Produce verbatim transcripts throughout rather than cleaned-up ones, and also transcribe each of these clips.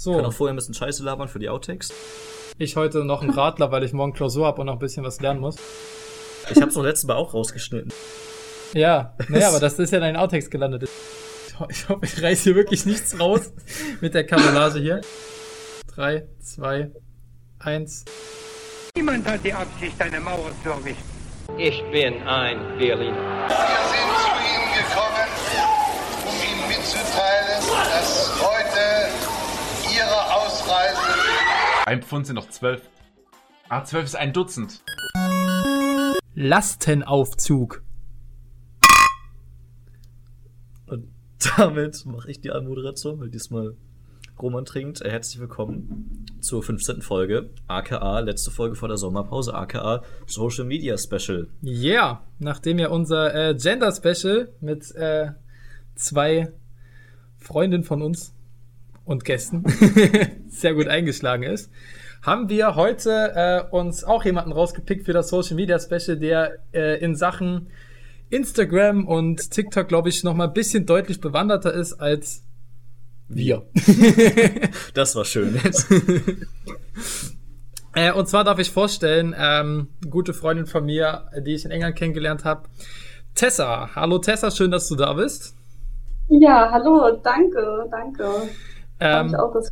So. Kann auch vorher ein bisschen Scheiße labern für die Outtakes. Ich heute noch einen Radler, weil ich morgen Klausur habe und noch ein bisschen was lernen muss. Ich hab's noch letztes Mal auch rausgeschnitten. Ja, naja, aber das ist ja in den Outtakes gelandet. Ich hoffe, ich reiß hier wirklich nichts raus mit der Kabellage hier. drei, zwei, eins. Niemand hat die Absicht, eine Mauer zu errichten. Ich bin ein Berliner. Wir sind zu Ihnen gekommen, um Ihnen mitzuteilen, dass heute Ihre Ausreise... Ein Pfund sind noch zwölf. Ah, zwölf ist ein Dutzend. Lastenaufzug. Und damit mache ich die Anmoderation, weil diesmal Roman trinkt. Herzlich willkommen zur fünfzehnten Folge, aka letzte Folge vor der Sommerpause, aka Social Media Special. Yeah, nachdem ja unser äh, Gender Special mit äh, zwei Freundinnen von uns und Gästen sehr gut eingeschlagen ist, haben wir heute äh, uns auch jemanden rausgepickt für das Social Media Special, der äh, in Sachen Instagram und TikTok, glaube ich, noch mal ein bisschen deutlich bewanderter ist als wir. Das war schön. äh, und zwar darf ich vorstellen, ähm, gute Freundin von mir, die ich in England kennengelernt habe, Tessa. Hallo Tessa, schön, dass du da bist. Ja, hallo, danke, danke. Ähm, ich auch das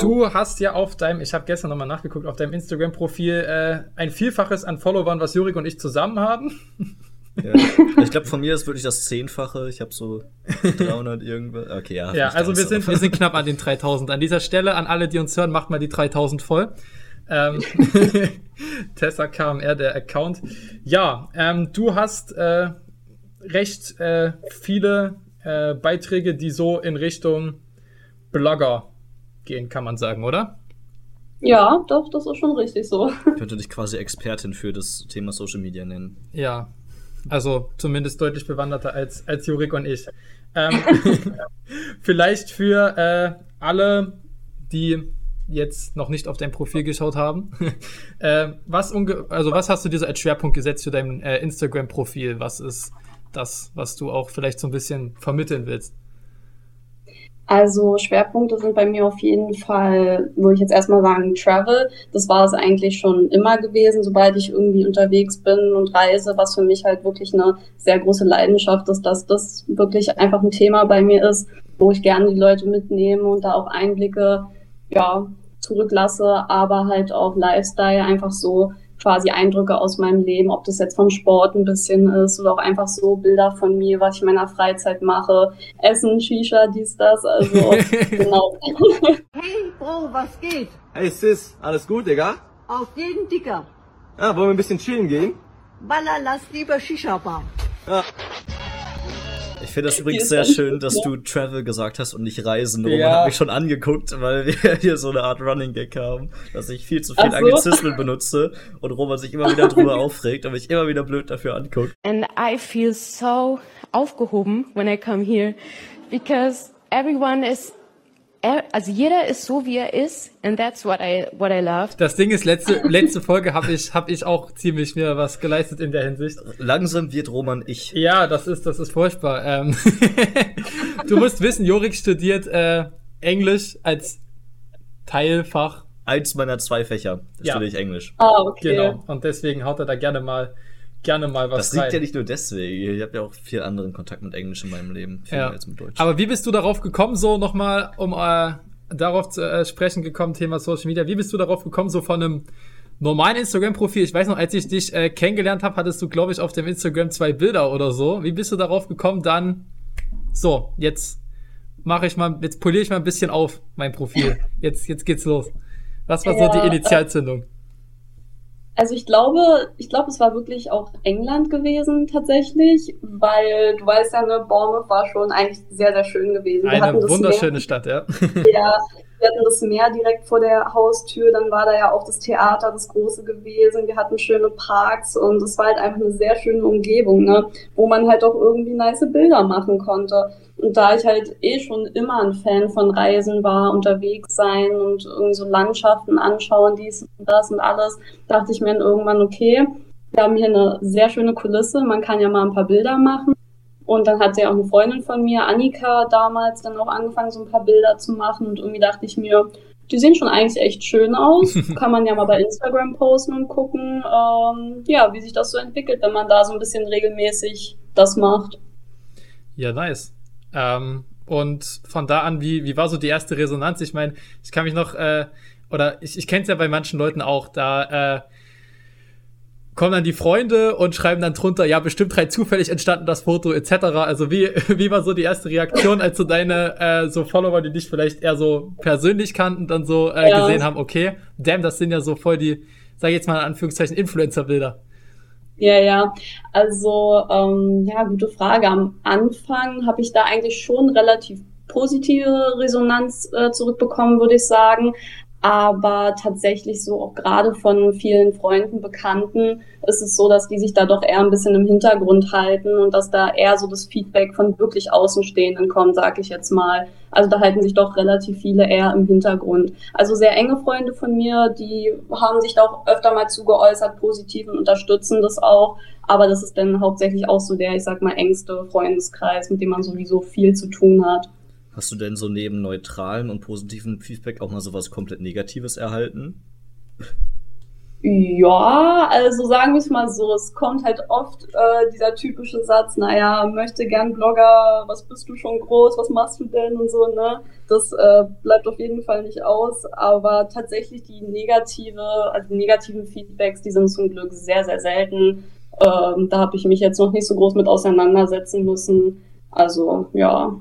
du hast ja auf deinem, ich habe gestern nochmal nachgeguckt, auf deinem Instagram-Profil äh, ein Vielfaches an Followern, was Jurik und ich zusammen haben. Ja. Ich glaube, von mir ist wirklich das Zehnfache. Ich habe so dreihundert irgendwas. Okay, ja. Ja, also wir sind, wir sind knapp an den dreitausend. An dieser Stelle, an alle, die uns hören, macht mal die dreitausend voll. Ähm, Tessa K M R, der Account. Ja, ähm, du hast äh, recht äh, viele äh, Beiträge, die so in Richtung Blogger gehen, kann man sagen, oder? Ja, doch, das ist schon richtig so. Ich könnte dich quasi Expertin für das Thema Social Media nennen. Ja. Also zumindest deutlich bewanderter als, als Jurik und ich. Ähm, vielleicht für äh, alle, die jetzt noch nicht auf dein Profil geschaut haben. äh, was, unge- also was hast du dir so als Schwerpunkt gesetzt für dein äh, Instagram-Profil? Was ist das, was du auch vielleicht so ein bisschen vermitteln willst? Also Schwerpunkte sind bei mir auf jeden Fall, würde ich jetzt erstmal sagen, Travel. Das war es eigentlich schon immer gewesen, sobald ich irgendwie unterwegs bin und reise, was für mich halt wirklich eine sehr große Leidenschaft ist, dass das wirklich einfach ein Thema bei mir ist, wo ich gerne die Leute mitnehme und da auch Einblicke, ja, zurücklasse, aber halt auch Lifestyle, einfach so quasi Eindrücke aus meinem Leben, ob das jetzt vom Sport ein bisschen ist oder auch einfach so Bilder von mir, was ich in meiner Freizeit mache, Essen, Shisha, dies, das, also genau. Hey Bro, was geht? Hey Sis, alles gut, Digga? Auf jeden Dicker. Ja, wollen wir ein bisschen chillen gehen? Baller, lass lieber Shisha bar. Ja. Ich finde das übrigens sehr schön, dass du Travel gesagt hast und nicht Reisen. Roman ja. hat mich schon angeguckt, weil wir hier so eine Art Running Gag haben, dass ich viel zu viel so. Anglizismen benutze und Roman sich immer wieder drüber aufregt und mich immer wieder blöd dafür anguckt. And I feel so aufgehoben when I come here, because everyone is, also jeder ist so, wie er ist, and that's what I, what I love. Das Ding ist, letzte, letzte Folge habe ich, hab ich auch ziemlich mir was geleistet in der Hinsicht. Langsam wird Roman ich. Ja, das ist, das ist furchtbar. Ähm du musst wissen, Jorik studiert äh, Englisch als Teilfach. Eins meiner zwei Fächer ja. studiere ich Englisch. Ah, oh, okay. Genau, und deswegen haut er da gerne mal gerne mal was Das liegt rein. Ja nicht nur deswegen. Ich habe ja auch viel anderen Kontakt mit Englisch in meinem Leben, viel ja. mehr als mit Deutsch. Aber wie bist du darauf gekommen, so nochmal, um äh, darauf zu äh, sprechen gekommen, Thema Social Media, wie bist du darauf gekommen, so von einem normalen Instagram-Profil? Ich weiß noch, als ich dich äh, kennengelernt habe, hattest du, glaube ich, auf dem Instagram zwei Bilder oder so. Wie bist du darauf gekommen, dann, so, jetzt mache ich mal, jetzt poliere ich mal ein bisschen auf mein Profil. Jetzt, jetzt geht's los. Was war ja. so die Initialzündung? Also ich glaube, ich glaube, es war wirklich auch England gewesen tatsächlich, weil du weißt ja, ne, Bournemouth war schon eigentlich sehr, sehr schön gewesen. Eine wir hatten das wunderschöne Meer, Stadt, ja. Ja, wir hatten das Meer direkt vor der Haustür, dann war da ja auch das Theater, das große gewesen, wir hatten schöne Parks und es war halt einfach eine sehr schöne Umgebung, ne, wo man halt auch irgendwie nice Bilder machen konnte. Und da ich halt eh schon immer ein Fan von Reisen war, unterwegs sein und irgendwie so Landschaften anschauen, dies und das und alles, dachte ich mir dann irgendwann, okay, wir haben hier eine sehr schöne Kulisse, man kann ja mal ein paar Bilder machen. Und dann hat sie auch eine Freundin von mir, Annika, damals dann auch angefangen, so ein paar Bilder zu machen. Und irgendwie dachte ich mir, die sehen schon eigentlich echt schön aus. Kann man ja mal bei Instagram posten und gucken, ähm, ja, wie sich das so entwickelt, wenn man da so ein bisschen regelmäßig das macht. Ja, nice. Ähm, und von da an, wie, wie war so die erste Resonanz? Ich meine, ich kann mich noch, äh, oder ich, ich kenne es ja bei manchen Leuten auch, da äh, kommen dann die Freunde und schreiben dann drunter, ja, bestimmt rein zufällig entstanden das Foto et cetera. Also wie, wie war so die erste Reaktion, als so deine äh, so Follower, die dich vielleicht eher so persönlich kannten, dann so äh, ja. gesehen haben, okay, damn, das sind ja so voll die, sag ich jetzt mal in Anführungszeichen, Influencer-Bilder. Ja, ja, also ähm, ja, gute Frage. Am Anfang habe ich da eigentlich schon relativ positive Resonanz äh, zurückbekommen, würde ich sagen. Aber tatsächlich so auch gerade von vielen Freunden, Bekannten ist es so, dass die sich da doch eher ein bisschen im Hintergrund halten und dass da eher so das Feedback von wirklich Außenstehenden kommt, sage ich jetzt mal. Also da halten sich doch relativ viele eher im Hintergrund. Also sehr enge Freunde von mir, die haben sich da auch öfter mal zugeäußert, positiv und unterstützen das auch. Aber das ist dann hauptsächlich auch so der, ich sag mal, engste Freundeskreis, mit dem man sowieso viel zu tun hat. Hast du denn so neben neutralen und positiven Feedback auch mal sowas komplett Negatives erhalten? Ja, also sagen wir es mal so, es kommt halt oft äh, dieser typische Satz, naja, möchte gern Blogger, was bist du schon groß, was machst du denn und so, ne? Das äh, bleibt auf jeden Fall nicht aus, aber tatsächlich die negative, also die negativen Feedbacks, die sind zum Glück sehr, sehr selten. Ähm, da habe ich mich jetzt noch nicht so groß mit auseinandersetzen müssen, also ja.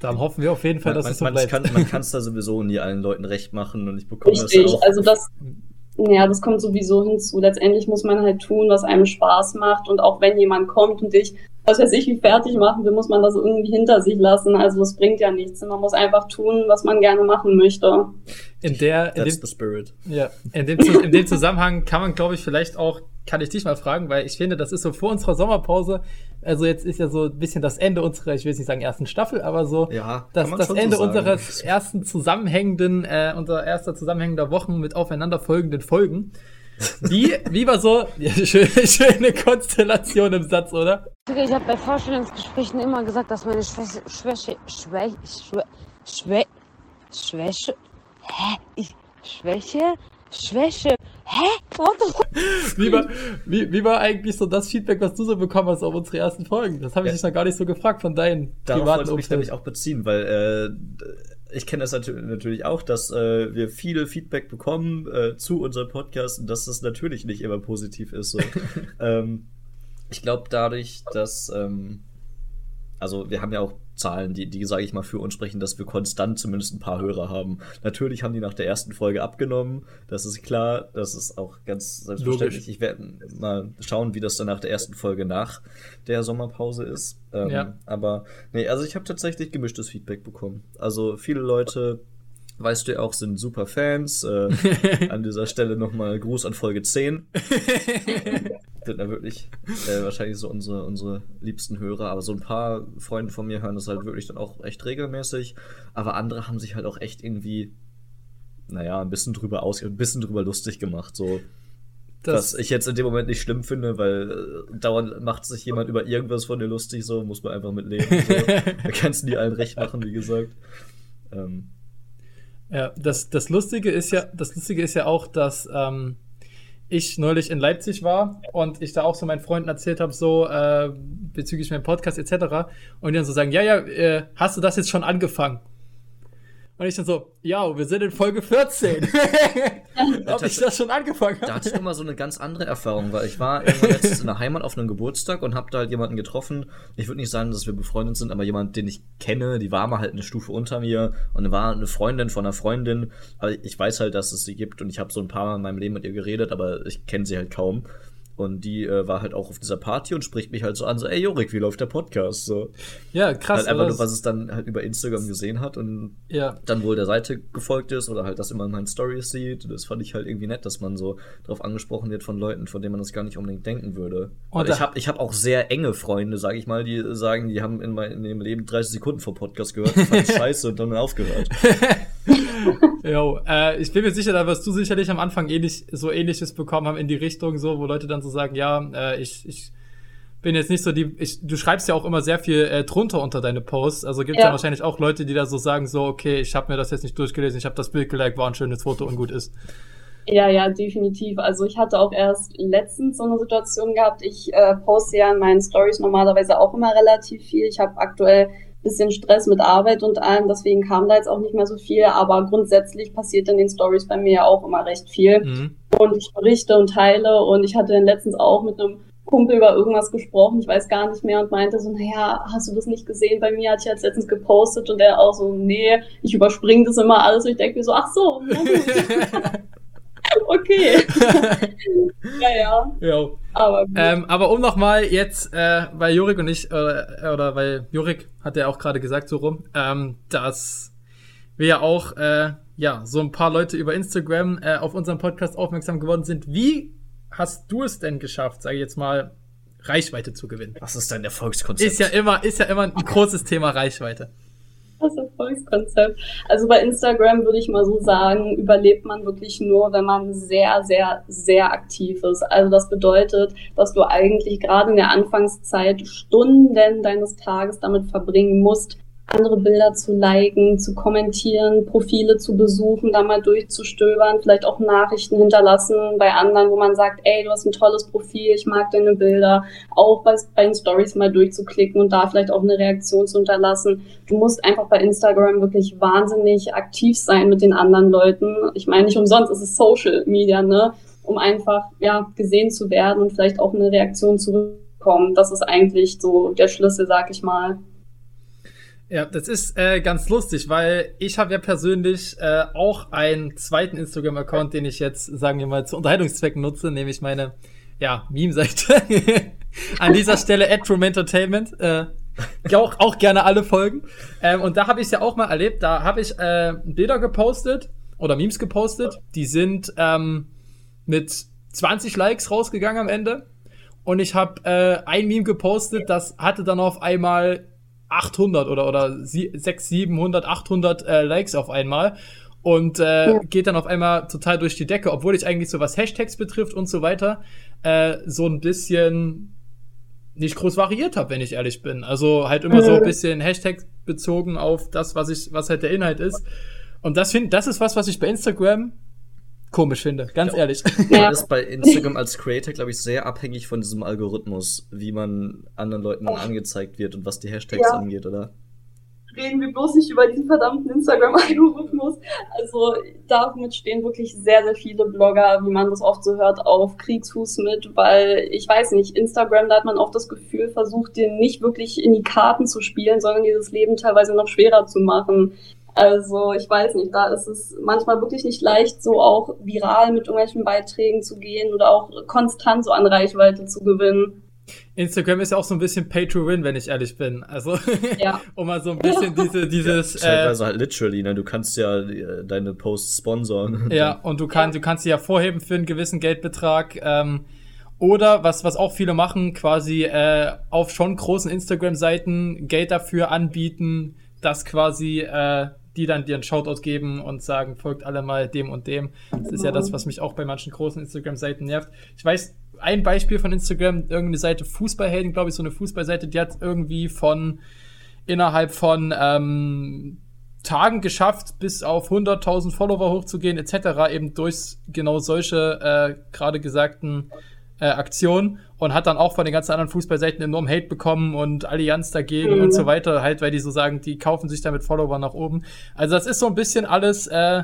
Dann hoffen wir auf jeden Fall, dass man, es so man bleibt. Kann, man kann es da sowieso nie allen Leuten recht machen und ich bekomme das auch. Richtig, also das, ja, das kommt sowieso hinzu. Letztendlich muss man halt tun, was einem Spaß macht und auch wenn jemand kommt und dich, was weiß ich, wie fertig machen will, muss man das irgendwie hinter sich lassen. Also das bringt ja nichts. Man muss einfach tun, was man gerne machen möchte. In der, in That's dem, the spirit. Ja, in dem, in dem Zusammenhang kann man, glaube ich, vielleicht auch, kann ich dich mal fragen, weil ich finde, das ist so vor unserer Sommerpause, also jetzt ist ja so ein bisschen das Ende unserer, ich will nicht sagen ersten Staffel, aber so ja, das, das Ende so unseres ersten zusammenhängenden, äh, unser erster zusammenhängender Wochen mit aufeinanderfolgenden Folgen. Wie, wie war so, ja, schöne, schöne Konstellation im Satz, oder? Ich habe bei Vorstellungsgesprächen immer gesagt, dass meine Schwäche, Schwäche, Schwäche, Schwäche, Schwäche, hä? Ich, Schwäche? Schwäche. Hä? Wie war, wie, wie war eigentlich so das Feedback, was du so bekommen hast auf unsere ersten Folgen? Das habe ich ja. dich noch gar nicht so gefragt von deinen Darauf privaten Umfeld. Darauf wollte ich mich nämlich auch beziehen, weil äh, ich kenne das natürlich auch, dass äh, wir viel Feedback bekommen äh, zu unserem Podcast und dass das natürlich nicht immer positiv ist. So. ähm, ich glaube dadurch, dass ähm, also wir haben ja auch Zahlen, die, die sage ich mal, für uns sprechen, dass wir konstant zumindest ein paar Hörer haben. Natürlich haben die nach der ersten Folge abgenommen, das ist klar, das ist auch ganz selbstverständlich. Logisch. Ich werde mal schauen, wie das dann nach der ersten Folge nach der Sommerpause ist. Ähm, ja. Aber, nee, also ich habe tatsächlich gemischtes Feedback bekommen. Also viele Leute, weißt du ja auch, sind super Fans. Äh, an dieser Stelle nochmal Gruß an Folge zehn. Sind da wirklich äh, wahrscheinlich so unsere, unsere liebsten Hörer, aber so ein paar Freunde von mir hören das halt wirklich dann auch echt regelmäßig, aber andere haben sich halt auch echt irgendwie, naja, ein bisschen drüber aus, ein bisschen drüber lustig gemacht, so. Das was ich jetzt in dem Moment nicht schlimm finde, weil äh, dauernd macht sich jemand über irgendwas von dir lustig, so, muss man einfach mitleben. So. Da kannst du nie allen recht machen, wie gesagt. Ähm. Ja, das, das Lustige ist ja, das Lustige ist ja auch, dass, ähm, ich neulich in Leipzig war und ich da auch so meinen Freunden erzählt habe, so äh, bezüglich meinem Podcast et cetera. Und die dann so sagen, ja, ja, äh, hast du das jetzt schon angefangen? Und ich dann so, ja, wir sind in Folge vierzehn. Ob ich das schon angefangen habe? Da hatte ich immer so eine ganz andere Erfahrung, weil ich war irgendwann letztens in der Heimat auf einem Geburtstag und habe da halt jemanden getroffen. Ich würde nicht sagen, dass wir befreundet sind, aber jemand, den ich kenne, die war mal halt eine Stufe unter mir und war eine Freundin von einer Freundin. Aber ich weiß halt, dass es sie gibt und ich habe so ein paar Mal in meinem Leben mit ihr geredet, aber ich kenne sie halt kaum. Und die äh, war halt auch auf dieser Party und spricht mich halt so an, so, ey Jorik, wie läuft der Podcast? So. Ja, krass. Halt einfach nur, was es dann halt über Instagram gesehen hat und ja. dann wohl der Seite gefolgt ist oder halt das immer in meinen Stories sieht. Und das fand ich halt irgendwie nett, dass man so drauf angesprochen wird von Leuten, von denen man das gar nicht unbedingt denken würde. Und ich habe ich hab auch sehr enge Freunde, sage ich mal, die sagen, die haben in, mein, in ihrem Leben dreißig Sekunden vom Podcast gehört, fand scheiße und dann aufgehört. Jo, äh, ich bin mir sicher, da wirst du sicherlich am Anfang ähnlich, so Ähnliches bekommen haben in die Richtung, so, wo Leute dann so sagen, ja, äh, ich, ich bin jetzt nicht so die, ich, du schreibst ja auch immer sehr viel äh, drunter unter deine Posts, also gibt es ja. ja wahrscheinlich auch Leute, die da so sagen, so okay, ich habe mir das jetzt nicht durchgelesen, ich habe das Bild geliked, war ein schönes Foto und gut ist. Ja, ja, definitiv. Also ich hatte auch erst letztens so eine Situation gehabt, ich äh, poste ja in meinen Stories normalerweise auch immer relativ viel, ich habe aktuell ein bisschen Stress mit Arbeit und allem, deswegen kam da jetzt auch nicht mehr so viel, aber grundsätzlich passiert in den Stories bei mir ja auch immer recht viel mhm. und ich berichte und teile und ich hatte dann letztens auch mit einem Kumpel über irgendwas gesprochen, ich weiß gar nicht mehr, und meinte so, naja, hast du das nicht gesehen? Bei mir hat ich jetzt letztens gepostet und der auch so, nee, ich überspringe das immer alles und ich denke mir so, ach so. Okay. ja, ja. Jo. Aber, ähm, aber um nochmal jetzt, äh, weil Jurik und ich, äh, oder weil Jurik hat ja auch gerade gesagt so rum, ähm, dass wir ja auch äh, ja, so ein paar Leute über Instagram äh, auf unseren Podcast aufmerksam geworden sind. Wie hast du es denn geschafft, sage ich jetzt mal, Reichweite zu gewinnen? Was ist dein Erfolgskonzept? Ist ja immer, ist ja immer ein großes Thema Reichweite. Das Erfolgskonzept. Also bei Instagram würde ich mal so sagen, überlebt man wirklich nur, wenn man sehr, sehr, sehr aktiv ist. Also das bedeutet, dass du eigentlich gerade in der Anfangszeit Stunden deines Tages damit verbringen musst, andere Bilder zu liken, zu kommentieren, Profile zu besuchen, da mal durchzustöbern, vielleicht auch Nachrichten hinterlassen bei anderen, wo man sagt, ey, du hast ein tolles Profil, ich mag deine Bilder, auch bei, bei den Stories mal durchzuklicken und da vielleicht auch eine Reaktion zu hinterlassen. Du musst einfach bei Instagram wirklich wahnsinnig aktiv sein mit den anderen Leuten. Ich meine, nicht umsonst ist es Social Media, ne? Um einfach, ja, gesehen zu werden und vielleicht auch eine Reaktion zurückbekommen. Das ist eigentlich so der Schlüssel, sag ich mal. Ja, das ist äh, ganz lustig, weil ich habe ja persönlich äh, auch einen zweiten Instagram-Account, den ich jetzt, sagen wir mal, zu Unterhaltungszwecken nutze, nämlich meine, ja, Meme-Seite. An dieser Stelle Atroom Entertainment. Äh, auch, auch gerne alle folgen. Ähm, und da habe ich es ja auch mal erlebt, da habe ich äh, Bilder gepostet oder Memes gepostet, die sind ähm, mit zwanzig Likes rausgegangen am Ende. Und ich habe äh, ein Meme gepostet, das hatte dann auf einmal achthundert oder, oder sechshundert, siebenhundert, achthundert äh, Likes auf einmal und äh, ja. geht dann auf einmal total durch die Decke, obwohl ich eigentlich so was Hashtags betrifft und so weiter äh, so ein bisschen nicht groß variiert habe, wenn ich ehrlich bin. Also halt immer mhm. so ein bisschen Hashtags bezogen auf das, was ich was halt der Inhalt ist. Und das finde das ist was, was ich bei Instagram komisch finde, ganz ja. ehrlich. Man ist bei Instagram als Creator, glaube ich, sehr abhängig von diesem Algorithmus, wie man anderen Leuten angezeigt wird und was die Hashtags ja. angeht, oder? Reden wir bloß nicht über diesen verdammten Instagram-Algorithmus. Also damit stehen wirklich sehr, sehr viele Blogger, wie man das oft so hört, auf Kriegsfuß mit, weil, ich weiß nicht, Instagram, da hat man oft das Gefühl, versucht, den nicht wirklich in die Karten zu spielen, sondern dieses Leben teilweise noch schwerer zu machen. Also ich weiß nicht, da ist es manchmal wirklich nicht leicht, so auch viral mit irgendwelchen Beiträgen zu gehen oder auch konstant so an Reichweite zu gewinnen. Instagram ist ja auch so ein bisschen Pay to Win, wenn ich ehrlich bin. Also ja. um mal so ein bisschen diese, dieses... Ja, äh, also halt literally, ne? Du kannst ja äh, deine Posts sponsoren. Ja, und du, kann, du kannst sie ja vorheben für einen gewissen Geldbetrag. Ähm, oder, was, was auch viele machen, quasi äh, auf schon großen Instagram-Seiten Geld dafür anbieten, dass quasi... Äh, die dann dir einen Shoutout geben und sagen, folgt alle mal dem und dem. Das ist ja das, was mich auch bei manchen großen Instagram-Seiten nervt. Ich weiß, ein Beispiel von Instagram, irgendeine Seite Fußballhelden, glaube ich, so eine Fußballseite, die hat irgendwie von innerhalb von ähm, Tagen geschafft, bis auf hunderttausend Follower hochzugehen, et cetera, eben durch genau solche äh, gerade gesagten äh, Aktionen. Und hat dann auch von den ganzen anderen Fußballseiten enorm Hate bekommen und Allianz dagegen mhm. und so weiter, halt, weil die so sagen, die kaufen sich damit Follower nach oben. Also das ist so ein bisschen alles äh,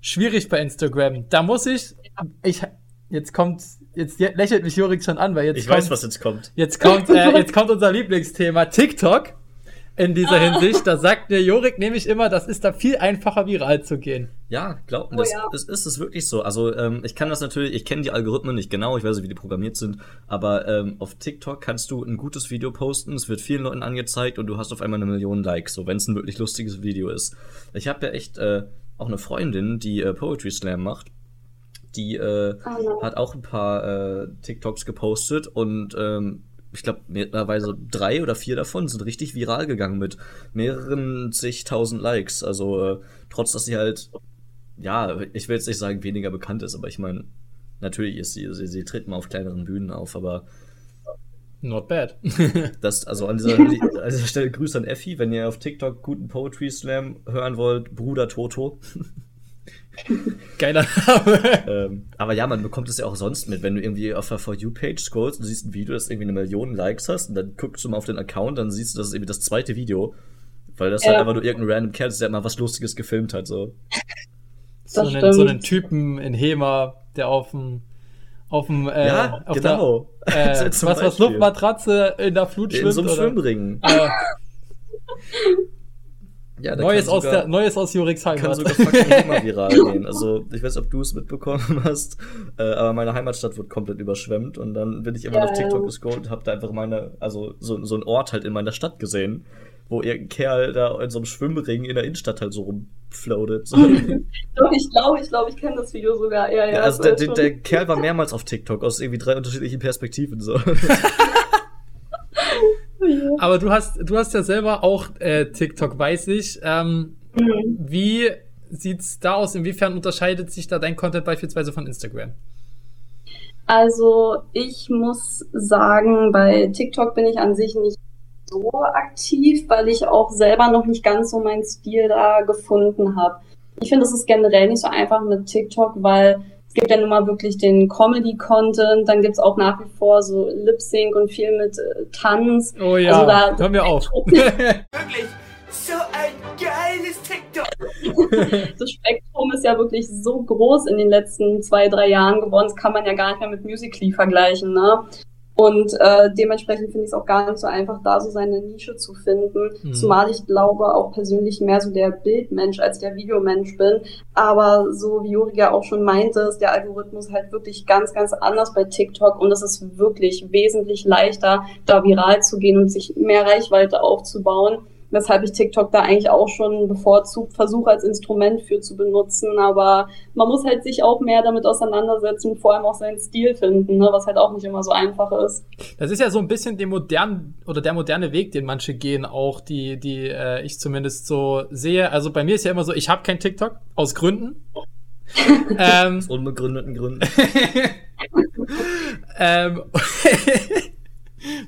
schwierig bei Instagram. Da muss ich, ich jetzt kommt, jetzt lächelt mich Jurik schon an, weil jetzt Ich kommt, weiß, was jetzt kommt. Jetzt kommt, äh, jetzt kommt unser Lieblingsthema, TikTok, in dieser ah. Hinsicht. Da sagt mir Jurik nämlich immer, das ist da viel einfacher, viral zu gehen. Ja, glaub mir, das, oh ja. das ist es wirklich so. Also ähm, ich kann das natürlich, ich kenne die Algorithmen nicht genau, ich weiß nicht, wie die programmiert sind, aber ähm, auf TikTok kannst du ein gutes Video posten, es wird vielen Leuten angezeigt und du hast auf einmal eine Million Likes, so wenn es ein wirklich lustiges Video ist. Ich habe ja echt äh, auch eine Freundin, die äh, Poetry Slam macht. Die äh, oh. hat auch ein paar äh, TikToks gepostet und ähm, ich glaube, mittlerweile drei oder vier davon sind richtig viral gegangen mit mehreren zigtausend Likes. Also, äh, trotz, dass sie halt, ja, ich will jetzt nicht sagen, weniger bekannt ist, aber ich meine, natürlich ist sie, sie, sie tritt mal auf kleineren Bühnen auf, aber Not bad. Das, also an dieser, an dieser Stelle Grüße an Effi, wenn ihr auf TikTok guten Poetry Slam hören wollt, Bruder Toto. Geiler Name. ähm, aber ja, man bekommt es ja auch sonst mit, wenn du irgendwie auf der For You-Page scrollst und du siehst ein Video, das irgendwie eine Million Likes hast und dann guckst du mal auf den Account, dann siehst du, das ist irgendwie das zweite Video, weil das äh. halt einfach nur irgendein random Kerl ist, der mal was Lustiges gefilmt hat. So, so, einen, so einen Typen in Hema, der auf dem auf dem äh, ja, auf genau. der, äh, was was Luftmatratze in der Flut schwimmt. In so einem Schwimmring. Ja. Ja, Neues, aus sogar, der, Neues aus Juriks Heimat. Kann sogar fucking immer viral gehen. Also, ich weiß nicht, ob du es mitbekommen hast, äh, aber meine Heimatstadt wird komplett überschwemmt und dann bin ich immer ja, auf TikTok gescrollt und hab da einfach meine, also so, so einen Ort halt in meiner Stadt gesehen, wo irgendein Kerl da in so einem Schwimmring in der Innenstadt halt so rumfloatet. So. Doch, ich glaube, ich glaube, ich kenne das Video sogar. Ja, ja, ja, also, der, der, der Kerl war mehrmals auf TikTok aus irgendwie drei unterschiedlichen Perspektiven. So. Ja. Aber du hast, du hast ja selber auch äh, TikTok, weiß ich. Ähm, mhm. Wie sieht's da aus? Inwiefern unterscheidet sich da dein Content beispielsweise von Instagram? Also ich muss sagen, bei TikTok bin ich an sich nicht so aktiv, weil ich auch selber noch nicht ganz so meinen Stil da gefunden habe. Ich finde, es ist generell nicht so einfach mit TikTok, weil es gibt ja nun mal wirklich den Comedy-Content, dann gibt's auch nach wie vor so Lip-Sync und viel mit äh, Tanz. Oh ja, also da, hören wir auf. Wirklich, so ein geiles TikTok. Das Spektrum ist ja wirklich so groß in den letzten zwei, drei Jahren geworden, das kann man ja gar nicht mehr mit Musical.ly vergleichen, ne? Und äh, dementsprechend finde ich es auch gar nicht so einfach, da so seine Nische zu finden. Mhm. Zumal ich glaube, auch persönlich mehr so der Bildmensch als der Videomensch bin. Aber so wie Juri ja auch schon meinte, ist der Algorithmus halt wirklich ganz, ganz anders bei TikTok. Und es ist wirklich wesentlich leichter, da viral zu gehen und sich mehr Reichweite aufzubauen. Weshalb ich TikTok da eigentlich auch schon bevorzugt versuche, als Instrument für zu benutzen. Aber man muss halt sich auch mehr damit auseinandersetzen, vor allem auch seinen Stil finden, ne? Was halt auch nicht immer so einfach ist. Das ist ja so ein bisschen der moderne, oder der moderne Weg, den manche gehen, auch die, die äh, ich zumindest so sehe. Also bei mir ist ja immer so, ich habe kein TikTok, aus Gründen. ähm, aus unbegründeten Gründen. ähm,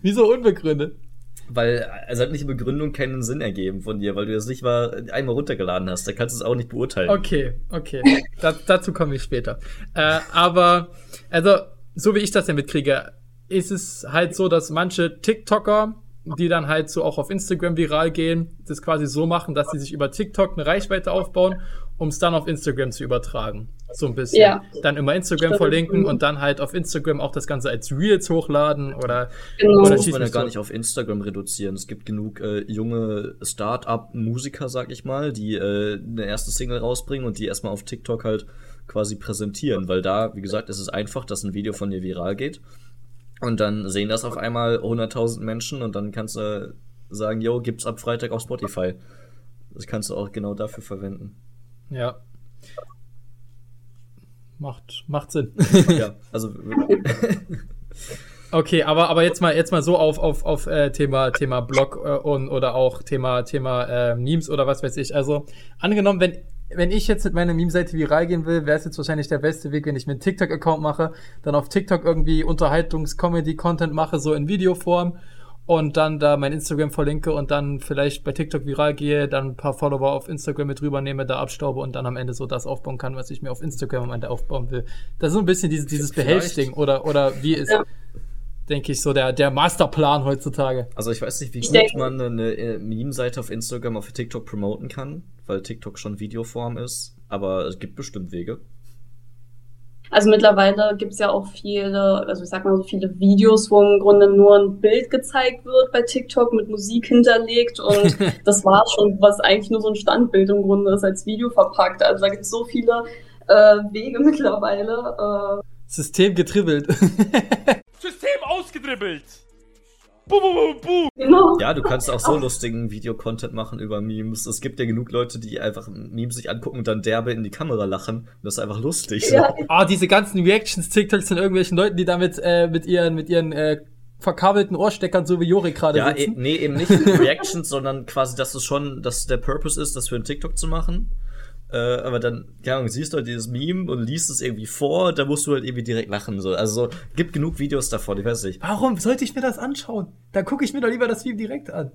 Wieso unbegründet? Weil es hat nicht eine Begründung keinen Sinn ergeben von dir, weil du das nicht mal einmal runtergeladen hast. Da kannst du es auch nicht beurteilen. Okay, okay. da, dazu komme ich später. Äh, aber, also, so wie ich das ja mitkriege, ist es halt so, dass manche TikToker, die dann halt so auch auf Instagram viral gehen, das quasi so machen, dass sie sich über TikTok eine Reichweite aufbauen, um es dann auf Instagram zu übertragen. So ein bisschen. Ja. Dann immer Instagram Stimmt. verlinken und dann halt auf Instagram auch das Ganze als Reels hochladen oder... Genau. Oder das muss man ja gar nicht auf Instagram reduzieren. Es gibt genug äh, junge Start-up-Musiker, sag ich mal, die äh, eine erste Single rausbringen und die erstmal auf TikTok halt quasi präsentieren, weil da, wie gesagt, ist es einfach, dass ein Video von dir viral geht und dann sehen das auf einmal hunderttausend Menschen und dann kannst du äh, sagen, yo, gibt's ab Freitag auf Spotify. Das kannst du auch genau dafür verwenden. Ja. Macht, macht Sinn. Ja, also. Okay, aber, aber jetzt mal jetzt mal so auf, auf, auf äh, Thema, Thema Blog äh, und oder auch Thema, Thema äh, Memes oder was weiß ich. Also angenommen, wenn, wenn ich jetzt mit meiner Meme-Seite viral gehen will, wäre es jetzt wahrscheinlich der beste Weg, wenn ich mir einen TikTok-Account mache, dann auf TikTok irgendwie Unterhaltungs-Comedy-Content mache, so in Videoform und dann da mein Instagram verlinke und dann vielleicht bei TikTok viral gehe, dann ein paar Follower auf Instagram mit rübernehme, da abstaube und dann am Ende so das aufbauen kann, was ich mir auf Instagram am Ende aufbauen will. Das ist so ein bisschen dieses, dieses Behelfsding oder, oder wie ist, ja. denke ich, so der, der Masterplan heutzutage. Also ich weiß nicht, wie ich gut denke. man eine Meme-Seite auf Instagram auf TikTok promoten kann, weil TikTok schon Videoform ist, aber es gibt bestimmt Wege. Also mittlerweile gibt's ja auch viele, also ich sag mal so viele Videos, wo im Grunde nur ein Bild gezeigt wird bei TikTok mit Musik hinterlegt und das war schon, was eigentlich nur so ein Standbild im Grunde ist, als Video verpackt. Also da gibt's so viele äh, Wege mittlerweile. Äh. System getribbelt. System ausgedribbelt. Buh, buh, buh. Genau. Ja, du kannst auch so lustigen Video-Content machen über Memes. Es gibt ja genug Leute, die einfach Memes sich angucken und dann derbe in die Kamera lachen. Das ist einfach lustig. So. Ja. Oh, diese ganzen Reactions, TikToks von irgendwelchen Leuten, die damit äh, mit ihren, mit ihren äh, verkabelten Ohrsteckern, so wie Jori gerade ja, sitzen. E- nee, eben nicht Reactions, sondern quasi, dass es schon, dass der Purpose ist, das für einen TikTok zu machen. Äh, aber dann, keine Ahnung, siehst du halt dieses Meme und liest es irgendwie vor, da musst du halt irgendwie direkt lachen. So. Also so, gibt genug Videos davon, ich weiß nicht. Warum sollte ich mir das anschauen? Da gucke ich mir doch lieber das Meme direkt an.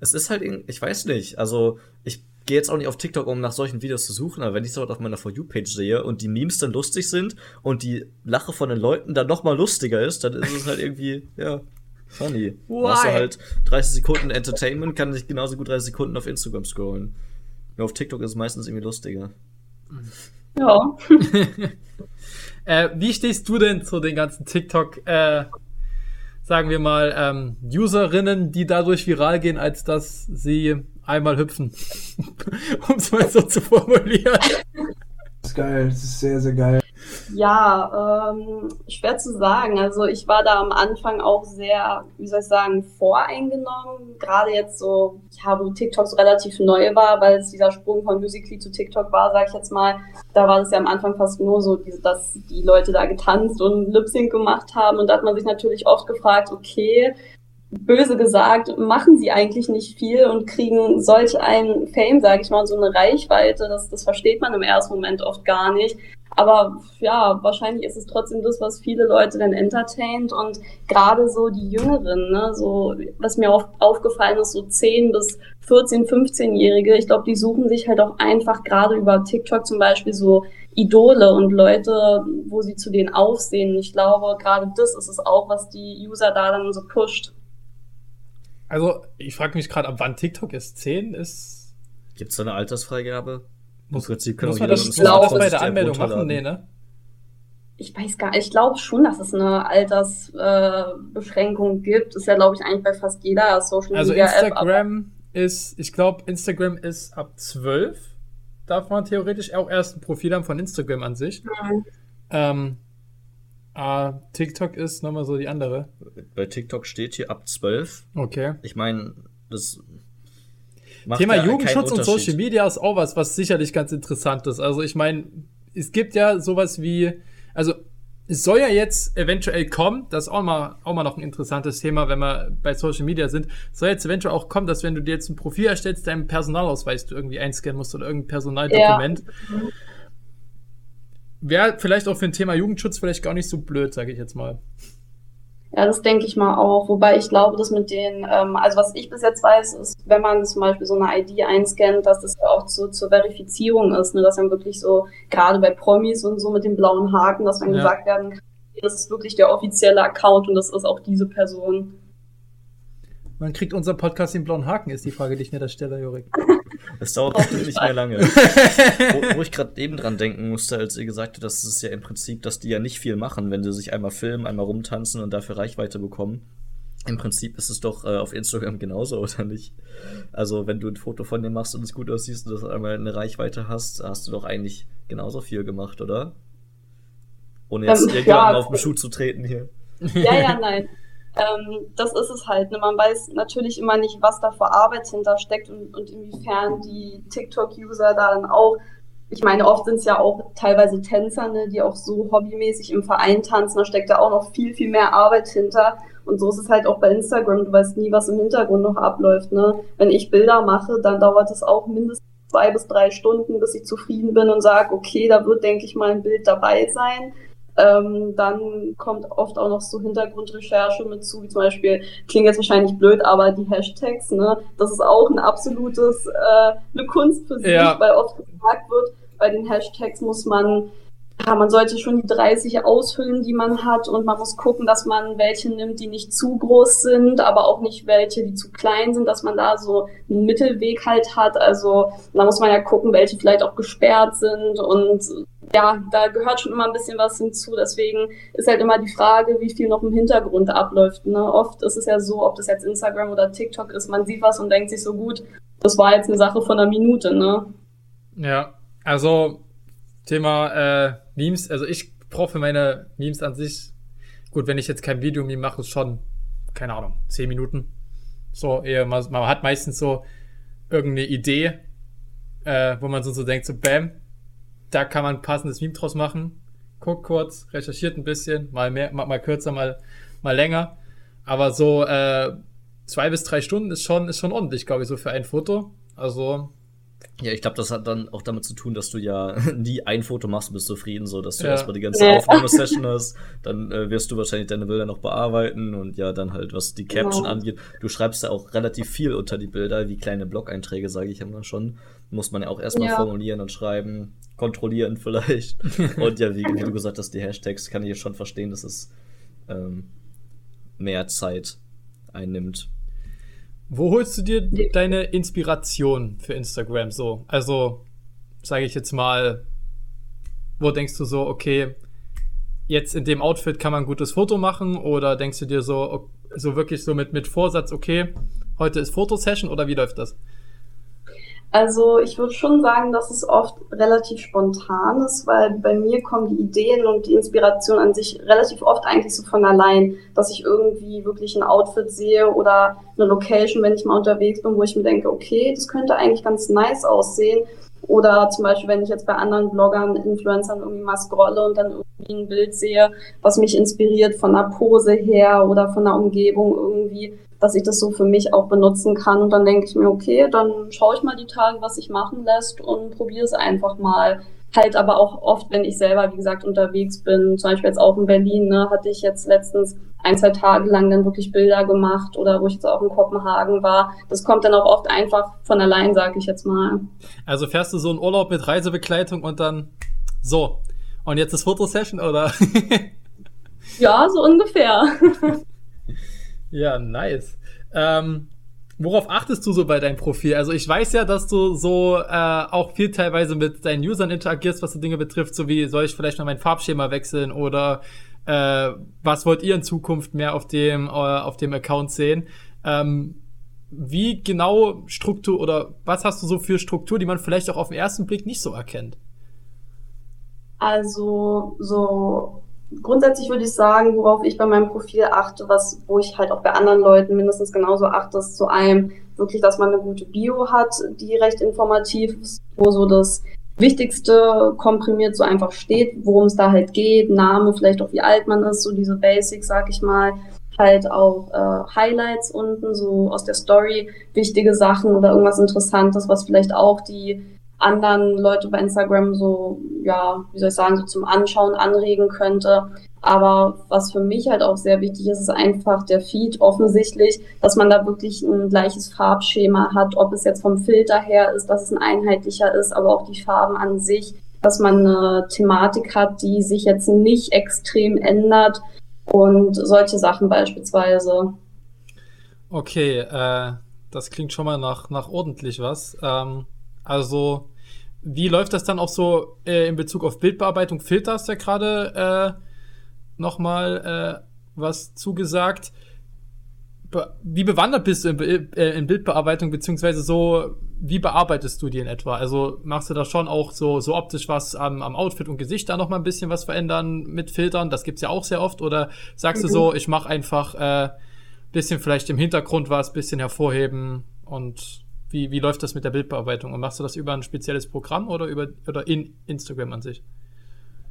Es ist halt, ich weiß nicht, also ich gehe jetzt auch nicht auf TikTok, um nach solchen Videos zu suchen, aber wenn ich sowas auf meiner For You-Page sehe und die Memes dann lustig sind und die Lache von den Leuten dann nochmal lustiger ist, dann ist es halt irgendwie, ja, funny. Why? Hast du halt dreißig Sekunden Entertainment, kann ich genauso gut dreißig Sekunden auf Instagram scrollen. Nur auf TikTok ist es meistens irgendwie lustiger. Ja. äh, wie stehst du denn zu den ganzen TikTok, äh, sagen wir mal, ähm, Userinnen, die dadurch viral gehen, als dass sie einmal hüpfen? Um es mal so zu formulieren. Das ist geil, das ist sehr, sehr geil. Ja, ähm, schwer zu sagen. Also ich war da am Anfang auch sehr, wie soll ich sagen, voreingenommen. Gerade jetzt so, ja, wo TikTok so relativ neu war, weil es dieser Sprung von Musical.ly zu TikTok war, sag ich jetzt mal. Da war es ja am Anfang fast nur so, dass die Leute da getanzt und Lip-Sync gemacht haben. Und da hat man sich natürlich oft gefragt, okay, böse gesagt, machen sie eigentlich nicht viel und kriegen solch einen Fame, sag ich mal, so eine Reichweite. Das, das versteht man im ersten Moment oft gar nicht. Aber ja, wahrscheinlich ist es trotzdem das, was viele Leute dann entertaint. Und gerade so die Jüngeren, ne, so, was mir oft aufgefallen ist, so zehn bis vierzehn, fünfzehnjährige, ich glaube, die suchen sich halt auch einfach gerade über TikTok zum Beispiel so Idole und Leute, wo sie zu denen aufsehen. Ich glaube, gerade das ist es auch, was die User da dann so pusht. Also, ich frage mich gerade, ab wann TikTok ist? zehn ist... Gibt es da eine Altersfreigabe? Muss, muss man das, muss das bei der Anmeldung machen? Nee, ne? Ich weiß gar nicht. Ich glaube schon, dass es eine Altersbeschränkung äh, gibt. Ist ja, glaube ich, eigentlich bei fast jeder Social Media App. Also Instagram ist, ich glaube, Instagram ist ab zwölf. Darf man theoretisch auch erst ein Profil haben von Instagram an sich. Mhm. Ähm, äh, TikTok ist nochmal so die andere. Bei TikTok steht hier ab zwölf. Okay. Ich meine, das... Macht Thema Jugendschutz und Social Media ist auch was, was sicherlich ganz interessant ist. Also ich meine, es gibt ja sowas wie, also es soll ja jetzt eventuell kommen, das ist auch mal, auch mal noch ein interessantes Thema, wenn wir bei Social Media sind, soll jetzt eventuell auch kommen, dass wenn du dir jetzt ein Profil erstellst, deinen Personalausweis du irgendwie einscannen musst oder irgendein Personaldokument. Ja. Wäre vielleicht auch für ein Thema Jugendschutz vielleicht gar nicht so blöd, sage ich jetzt mal. Ja, das denke ich mal auch. Wobei ich glaube, dass mit den, ähm, also was ich bis jetzt weiß, ist, wenn man zum Beispiel so eine I D einscannt, dass das ja auch zu, zur Verifizierung ist, ne, dass dann wirklich so, gerade bei Promis und so mit dem blauen Haken, dass dann ja gesagt werden kann, das ist wirklich der offizielle Account und das ist auch diese Person. Man kriegt unser Podcast den blauen Haken, ist die Frage, die ich mir da stelle, Jorik. Es dauert natürlich nicht mehr lange. wo, wo ich gerade eben dran denken musste, als ihr gesagt habt, dass es ja im Prinzip, dass die ja nicht viel machen, wenn sie sich einmal filmen, einmal rumtanzen und dafür Reichweite bekommen. Im Prinzip ist es doch äh, auf Instagram genauso, oder nicht? Also wenn du ein Foto von dir machst und es gut aussiehst und du einmal eine Reichweite hast, hast du doch eigentlich genauso viel gemacht, oder? Ohne jetzt ähm, irgendjemanden ja auf den Schuh zu treten hier. Ja, ja, nein. Ähm, das ist es halt. Ne? Man weiß natürlich immer nicht, was da für Arbeit hintersteckt und, und inwiefern die TikTok-User da dann auch, ich meine, oft sind es ja auch teilweise Tänzer, ne, die auch so hobbymäßig im Verein tanzen, da steckt da auch noch viel, viel mehr Arbeit hinter. Und so ist es halt auch bei Instagram, du weißt nie, was im Hintergrund noch abläuft. Ne? Wenn ich Bilder mache, dann dauert es auch mindestens zwei bis drei Stunden, bis ich zufrieden bin und sage, okay, da wird, denke ich mal, ein Bild dabei sein. Ähm, dann kommt oft auch noch so Hintergrundrecherche mit zu, wie zum Beispiel, klingt jetzt wahrscheinlich blöd, aber die Hashtags, ne, das ist auch ein absolutes, äh, eine Kunst für sich, ja, weil oft gesagt wird, bei den Hashtags muss man, ja, man sollte schon die dreißig ausfüllen, die man hat, und man muss gucken, dass man welche nimmt, die nicht zu groß sind, aber auch nicht welche, die zu klein sind, dass man da so einen Mittelweg halt hat, also da muss man ja gucken, welche vielleicht auch gesperrt sind und ja, da gehört schon immer ein bisschen was hinzu, deswegen ist halt immer die Frage, wie viel noch im Hintergrund abläuft. Ne? Oft ist es ja so, ob das jetzt Instagram oder TikTok ist, man sieht was und denkt sich so, gut, das war jetzt eine Sache von einer Minute. Ne? Ja, also Thema äh, Memes, also ich brauche für meine Memes an sich, gut, wenn ich jetzt kein Video-Meme mache, ist schon, keine Ahnung, zehn Minuten. So, eher, man, man hat meistens so irgendeine Idee, äh, wo man so, so denkt, so bam, da kann man ein passendes Meme draus machen. Guckt kurz, recherchiert ein bisschen, mal mehr, mal, mal kürzer, mal, mal länger. Aber so äh, zwei bis drei Stunden ist schon, ist schon ordentlich, glaube ich, so für ein Foto. Also Ja, ich glaube, das hat dann auch damit zu tun, dass du ja nie ein Foto machst und bist zufrieden, so dass du ja. erstmal die ganze ja. Aufnahmesession hast, dann äh, wirst du wahrscheinlich deine Bilder noch bearbeiten und ja, dann halt, was die Caption genau. angeht. Du schreibst ja auch relativ viel unter die Bilder, wie kleine Blog-Einträge, sage ich immer schon. Muss man ja auch erstmal ja. formulieren und schreiben, kontrollieren vielleicht. Und ja, wie, wie du gesagt hast, die Hashtags kann ich jetzt schon verstehen, dass es ähm, mehr Zeit einnimmt. Wo holst du dir deine Inspiration für Instagram so? Also, sage ich jetzt mal, wo denkst du so, okay, jetzt in dem Outfit kann man ein gutes Foto machen? Oder denkst du dir so, so wirklich so mit, mit Vorsatz, okay, heute ist Fotosession, oder wie läuft das? Also, ich würde schon sagen, dass es oft relativ spontan ist, weil bei mir kommen die Ideen und die Inspiration an sich relativ oft eigentlich so von allein, dass ich irgendwie wirklich ein Outfit sehe oder eine Location, wenn ich mal unterwegs bin, wo ich mir denke, okay, das könnte eigentlich ganz nice aussehen. Oder zum Beispiel, wenn ich jetzt bei anderen Bloggern, Influencern irgendwie mal scrolle und dann irgendwie ein Bild sehe, was mich inspiriert von einer Pose her oder von einer Umgebung irgendwie, dass ich das so für mich auch benutzen kann. Und dann denke ich mir, okay, dann schaue ich mal die Tage, was sich machen lässt und probiere es einfach mal. Halt aber auch oft, wenn ich selber, wie gesagt, unterwegs bin, zum Beispiel jetzt auch in Berlin, ne, hatte ich jetzt letztens ein, zwei Tage lang dann wirklich Bilder gemacht oder wo ich jetzt auch in Kopenhagen war. Das kommt dann auch oft einfach von allein, sage ich jetzt mal. Also fährst du so einen Urlaub mit Reisebegleitung und dann so, und jetzt ist Fotosession, oder? Ja, so ungefähr. Ja, nice. Ähm, worauf achtest du so bei deinem Profil? Also ich weiß ja, dass du so äh, auch viel teilweise mit deinen Usern interagierst, was so Dinge betrifft, so wie, soll ich vielleicht mal mein Farbschema wechseln oder äh, was wollt ihr in Zukunft mehr auf dem äh, auf dem Account sehen? Ähm, wie genau Struktur oder was hast du so für Struktur, die man vielleicht auch auf den ersten Blick nicht so erkennt? Also so... Grundsätzlich würde ich sagen, worauf ich bei meinem Profil achte, was, wo ich halt auch bei anderen Leuten mindestens genauso achte, ist zu einem wirklich, dass man eine gute Bio hat, die recht informativ ist, wo so das Wichtigste komprimiert so einfach steht, worum es da halt geht, Name, vielleicht auch wie alt man ist, so diese Basics, sag ich mal, halt auch äh, Highlights unten, so aus der Story, wichtige Sachen oder irgendwas Interessantes, was vielleicht auch die anderen Leute bei Instagram so, ja, wie soll ich sagen, so zum Anschauen anregen könnte. Aber was für mich halt auch sehr wichtig ist, ist einfach der Feed offensichtlich, dass man da wirklich ein gleiches Farbschema hat, ob es jetzt vom Filter her ist, dass es ein einheitlicher ist, aber auch die Farben an sich, dass man eine Thematik hat, die sich jetzt nicht extrem ändert und solche Sachen beispielsweise. Okay, äh, das klingt schon mal nach, nach ordentlich was. Ähm Also, wie läuft das dann auch so äh, in Bezug auf Bildbearbeitung? Filter hast du ja gerade äh, nochmal äh, was zugesagt. Be- wie bewandert bist du in, Be- äh, in Bildbearbeitung, beziehungsweise so, wie bearbeitest du die in etwa? Also, machst du da schon auch so, so optisch was am, am Outfit und Gesicht da nochmal ein bisschen was verändern mit Filtern? Das gibt's ja auch sehr oft. Oder sagst mhm. du so, ich mache einfach ein äh, bisschen vielleicht im Hintergrund was, bisschen hervorheben und... Wie, wie läuft das mit der Bildbearbeitung? Und machst du das über ein spezielles Programm oder über oder in Instagram an sich?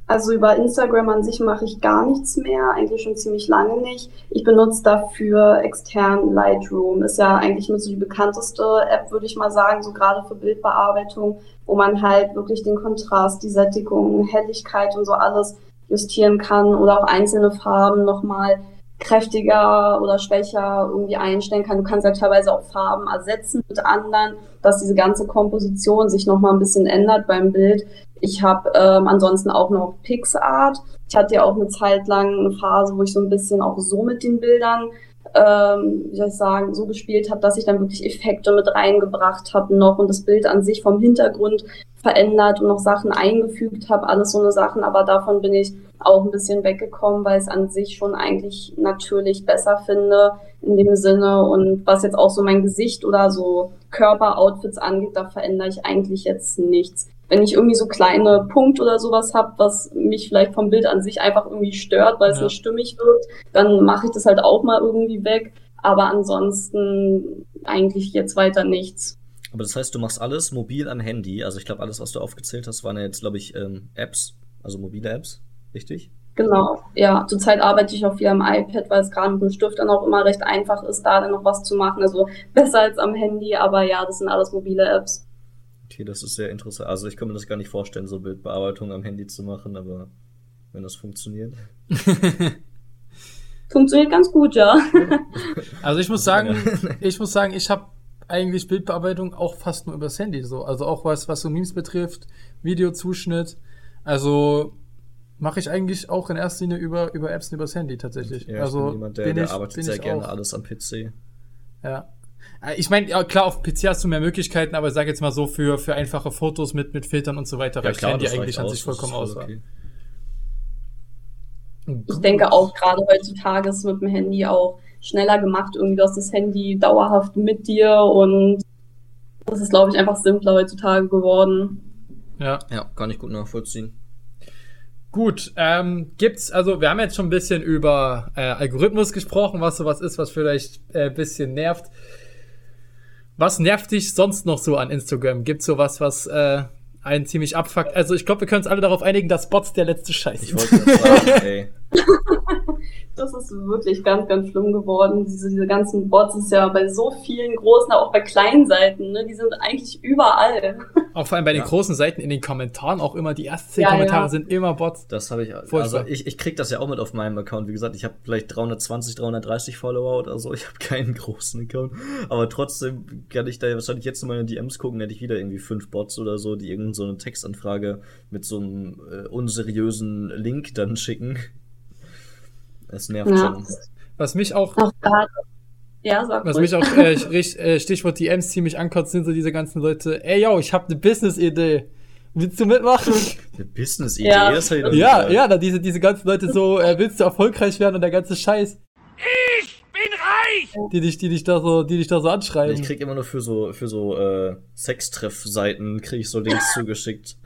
Also über Instagram an sich mache ich gar nichts mehr, eigentlich schon ziemlich lange nicht. Ich benutze dafür extern Lightroom. Ist ja eigentlich mit so die bekannteste App, würde ich mal sagen, so gerade für Bildbearbeitung, wo man halt wirklich den Kontrast, die Sättigung, Helligkeit und so alles justieren kann oder auch einzelne Farben nochmal kräftiger oder schwächer irgendwie einstellen kann. Du kannst ja teilweise auch Farben ersetzen mit anderen, dass diese ganze Komposition sich nochmal ein bisschen ändert beim Bild. Ich habe ähm, ansonsten auch noch PixArt. Ich hatte ja auch eine Zeit lang eine Phase, wo ich so ein bisschen auch so mit den Bildern, ähm, wie soll ich sagen, so gespielt habe, dass ich dann wirklich Effekte mit reingebracht habe noch und das Bild an sich vom Hintergrund verändert und noch Sachen eingefügt habe, alles so eine Sachen, aber davon bin ich auch ein bisschen weggekommen, weil ich es an sich schon eigentlich natürlich besser finde in dem Sinne und was jetzt auch so mein Gesicht oder so Körperoutfits angeht, da verändere ich eigentlich jetzt nichts. Wenn ich irgendwie so kleine Punkte oder sowas habe, was mich vielleicht vom Bild an sich einfach irgendwie stört, weil es ja. nicht stimmig wirkt, dann mache ich das halt auch mal irgendwie weg, aber ansonsten eigentlich jetzt weiter nichts. Aber das heißt, du machst alles mobil am Handy. Also ich glaube, alles, was du aufgezählt hast, waren ja jetzt, glaube ich, ähm, Apps, also mobile Apps, richtig? Genau, ja. Zurzeit arbeite ich auch viel am iPad, weil es gerade mit dem Stift dann auch immer recht einfach ist, da dann noch was zu machen. Also besser als am Handy, aber ja, das sind alles mobile Apps. Okay, das ist sehr interessant. Also ich kann mir das gar nicht vorstellen, so Bildbearbeitung am Handy zu machen, aber wenn das funktioniert. Funktioniert ganz gut, ja. Also ich muss sagen, ich muss sagen, ich habe eigentlich Bildbearbeitung auch fast nur übers Handy so. Also auch was, was so Memes betrifft, Videozuschnitt. Also mache ich eigentlich auch in erster Linie über, über Apps und übers Handy tatsächlich. Ja, ich also bin jemand, der, bin der ich, arbeitet bin sehr gerne auch. Alles am P C. Ja. Ich meine, ja, klar, auf P C hast du mehr Möglichkeiten, aber ich sage jetzt mal so, für, für einfache Fotos mit, mit Filtern und so weiter, ja, reicht klar, Handy das eigentlich reicht an aus, sich vollkommen voll aus. Okay. Ich denke auch, gerade heutzutage ist mit dem Handy auch schneller gemacht, irgendwie, du hast das Handy dauerhaft mit dir und das ist, glaube ich, einfach simpler heutzutage geworden. Ja, ja, kann ich gut nachvollziehen. Gut, ähm, gibt's, also wir haben jetzt schon ein bisschen über äh, Algorithmus gesprochen, was sowas ist, was vielleicht äh, ein bisschen nervt. Was nervt dich sonst noch so an Instagram? Gibt's sowas, was äh, einen ziemlich abfuckt? Also ich glaube, wir können uns alle darauf einigen, dass Bots der letzte Scheiß sind. Ich wollte das sagen, ey. Das ist wirklich ganz, ganz schlimm geworden. Diese, diese ganzen Bots ist ja bei so vielen großen, auch bei kleinen Seiten, ne? Die sind eigentlich überall. Auch vor allem bei den ja. großen Seiten in den Kommentaren, auch immer die ersten zehn ja, Kommentare ja. sind immer Bots. Das habe ich, also ich, ich krieg das ja auch mit auf meinem Account. Wie gesagt, ich habe vielleicht dreihundertzwanzig, dreihundertdreißig Follower oder so. Ich habe keinen großen Account. Aber trotzdem kann ich da wahrscheinlich jetzt in meine D Ms gucken, hätte ich wieder irgendwie fünf Bots oder so, die irgendeine so eine Textanfrage mit so einem äh, unseriösen Link dann schicken. Es nervt ja. schon. Was mich auch, Ach, ja, sag was mich auch äh, Stichwort D Ms ziemlich ankotzt, sind so diese ganzen Leute, ey, yo, ich habe eine Business-Idee. Willst du mitmachen? Eine Business-Idee? Ja, ist halt ja, wieder. ja da diese, diese ganzen Leute so, äh, willst du erfolgreich werden und der ganze Scheiß. Ich bin reich! Die dich, die dich, da, so, die dich da so anschreiben. Ich krieg immer nur für so, für so äh, Sextreff-Seiten krieg ich so Links zugeschickt.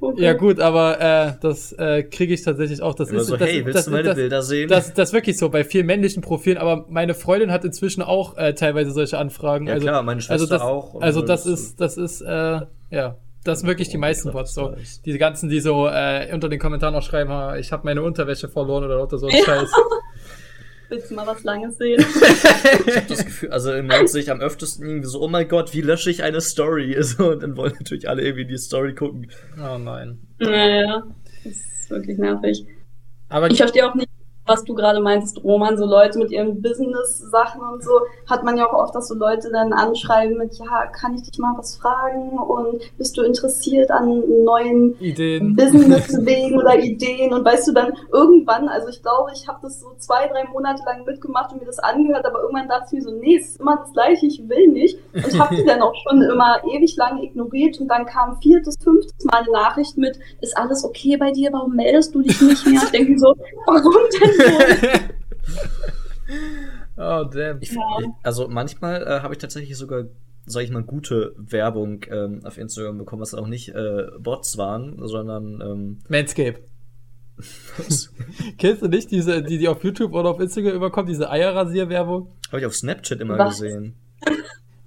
Okay. Ja gut, aber äh, das äh, kriege ich tatsächlich auch. Das ist so, das, hey, willst das, du meine das, Bilder sehen? Das, das, das ist wirklich so, bei vielen männlichen Profilen, aber meine Freundin hat inzwischen auch äh, teilweise solche Anfragen. Ja also, klar, meine Schwester also das, auch. Also das ist, das ist, äh, ja, das sind wirklich die meisten Bots so. Diese ganzen, die so äh, unter den Kommentaren auch schreiben, ich habe meine Unterwäsche verloren oder lauter so ein Scheiß. Willst du mal was Langes sehen? Ich hab das Gefühl, also im Moment sehe ich am öftesten irgendwie so, oh mein Gott, wie lösche ich eine Story? Und dann wollen natürlich alle irgendwie die Story gucken. Oh nein. Naja, das ist wirklich nervig. Aber ich verstehe auch nicht, was du gerade meinst, Roman, so Leute mit ihren Business-Sachen und so, hat man ja auch oft, dass so Leute dann anschreiben mit, ja, kann ich dich mal was fragen und bist du interessiert an neuen Ideen. Business-Wegen oder Ideen und weißt du dann irgendwann, also ich glaube, ich habe das so zwei, drei Monate lang mitgemacht und mir das angehört, aber irgendwann dachte ich mir so, nee, es ist immer das Gleiche, ich will nicht und habe die dann auch schon immer ewig lang ignoriert und dann kam viertes, fünftes Mal eine Nachricht mit, ist alles okay bei dir, warum meldest du dich nicht mehr? Ich denke so, warum denn? Oh, damn. Ich, ich, also manchmal äh, habe ich tatsächlich sogar, sage ich mal, gute Werbung ähm, auf Instagram bekommen, was auch nicht äh, Bots waren, sondern ähm, Manscape. Kennst du nicht diese, die, die auf YouTube oder auf Instagram überkommt, diese Eierrasier-Werbung? Habe ich auf Snapchat immer was? gesehen.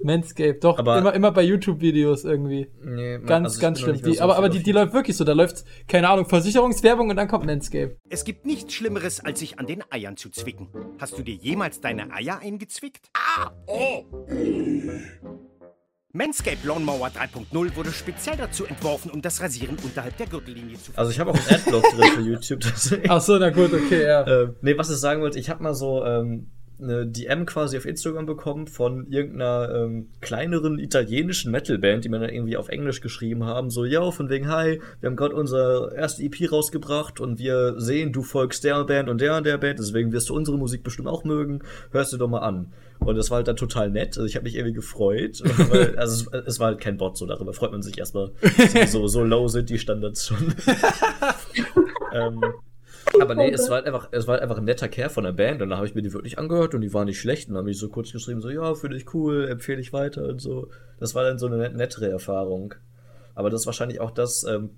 Manscape, doch, aber immer, immer bei YouTube-Videos irgendwie. Nee, man, ganz, also ganz schlimm. So die, aber aber die, die läuft wirklich so, da läuft, keine Ahnung, Versicherungswerbung und dann kommt Manscape. Es gibt nichts Schlimmeres, als sich an den Eiern zu zwicken. Hast du dir jemals deine Eier eingezwickt? Ah, oh! Manscape Lawnmower drei Punkt null wurde speziell dazu entworfen, um das Rasieren unterhalb der Gürtellinie zu... Also ich habe auch einen Adblock drin für YouTube. Ach so, na gut, okay, ja. Ähm, nee, was ich sagen wollte, ich habe mal so... Ähm, eine D M quasi auf Instagram bekommen von irgendeiner ähm, kleineren italienischen Metalband, die mir dann irgendwie auf Englisch geschrieben haben, so, yo, von wegen, hi, wir haben gerade unsere erste E P rausgebracht und wir sehen, du folgst der Band und der und der Band, deswegen wirst du unsere Musik bestimmt auch mögen, hörst du doch mal an. Und das war halt dann total nett, also ich habe mich irgendwie gefreut, weil, also es, es war halt kein Bot, so darüber freut man sich erstmal, so, so low sind die Standards schon. ähm, Aber nee, es war halt einfach, es war halt einfach ein netter Kerl von der Band und da habe ich mir die wirklich angehört und die waren nicht schlecht und dann habe ich so kurz geschrieben, so, ja, finde ich cool, empfehle ich weiter und so. Das war dann so eine nettere Erfahrung. Aber das ist wahrscheinlich auch das, ähm,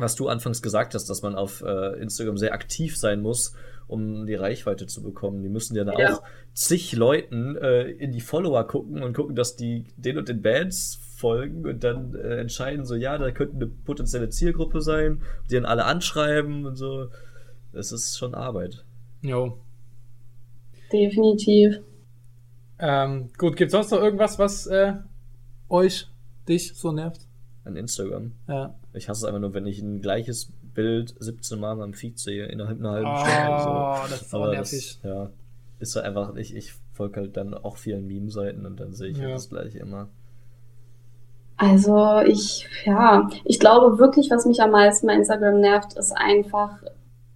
was du anfangs gesagt hast, dass man auf äh, Instagram sehr aktiv sein muss, um die Reichweite zu bekommen. Die müssen ja dann ja. auch zig Leuten äh, in die Follower gucken und gucken, dass die den und den Bands folgen und dann äh, entscheiden, so, ja, da könnte eine potenzielle Zielgruppe sein, die dann alle anschreiben und so. Es ist schon Arbeit. Jo. Definitiv. Ähm, gut, gibt es sonst noch irgendwas, was äh, euch dich so nervt? An Instagram. Ja. Ich hasse es einfach nur, wenn ich ein gleiches Bild siebzehn Mal beim Feed sehe, innerhalb einer halben oh, Stunde. Oh, so. Das ist auch nervig. Das, ja, ist halt einfach, ich, ich folge halt dann auch vielen Meme-Seiten und dann sehe ich ja. halt das gleiche immer. Also ich, ja, ich glaube wirklich, was mich am meisten bei Instagram nervt, ist einfach,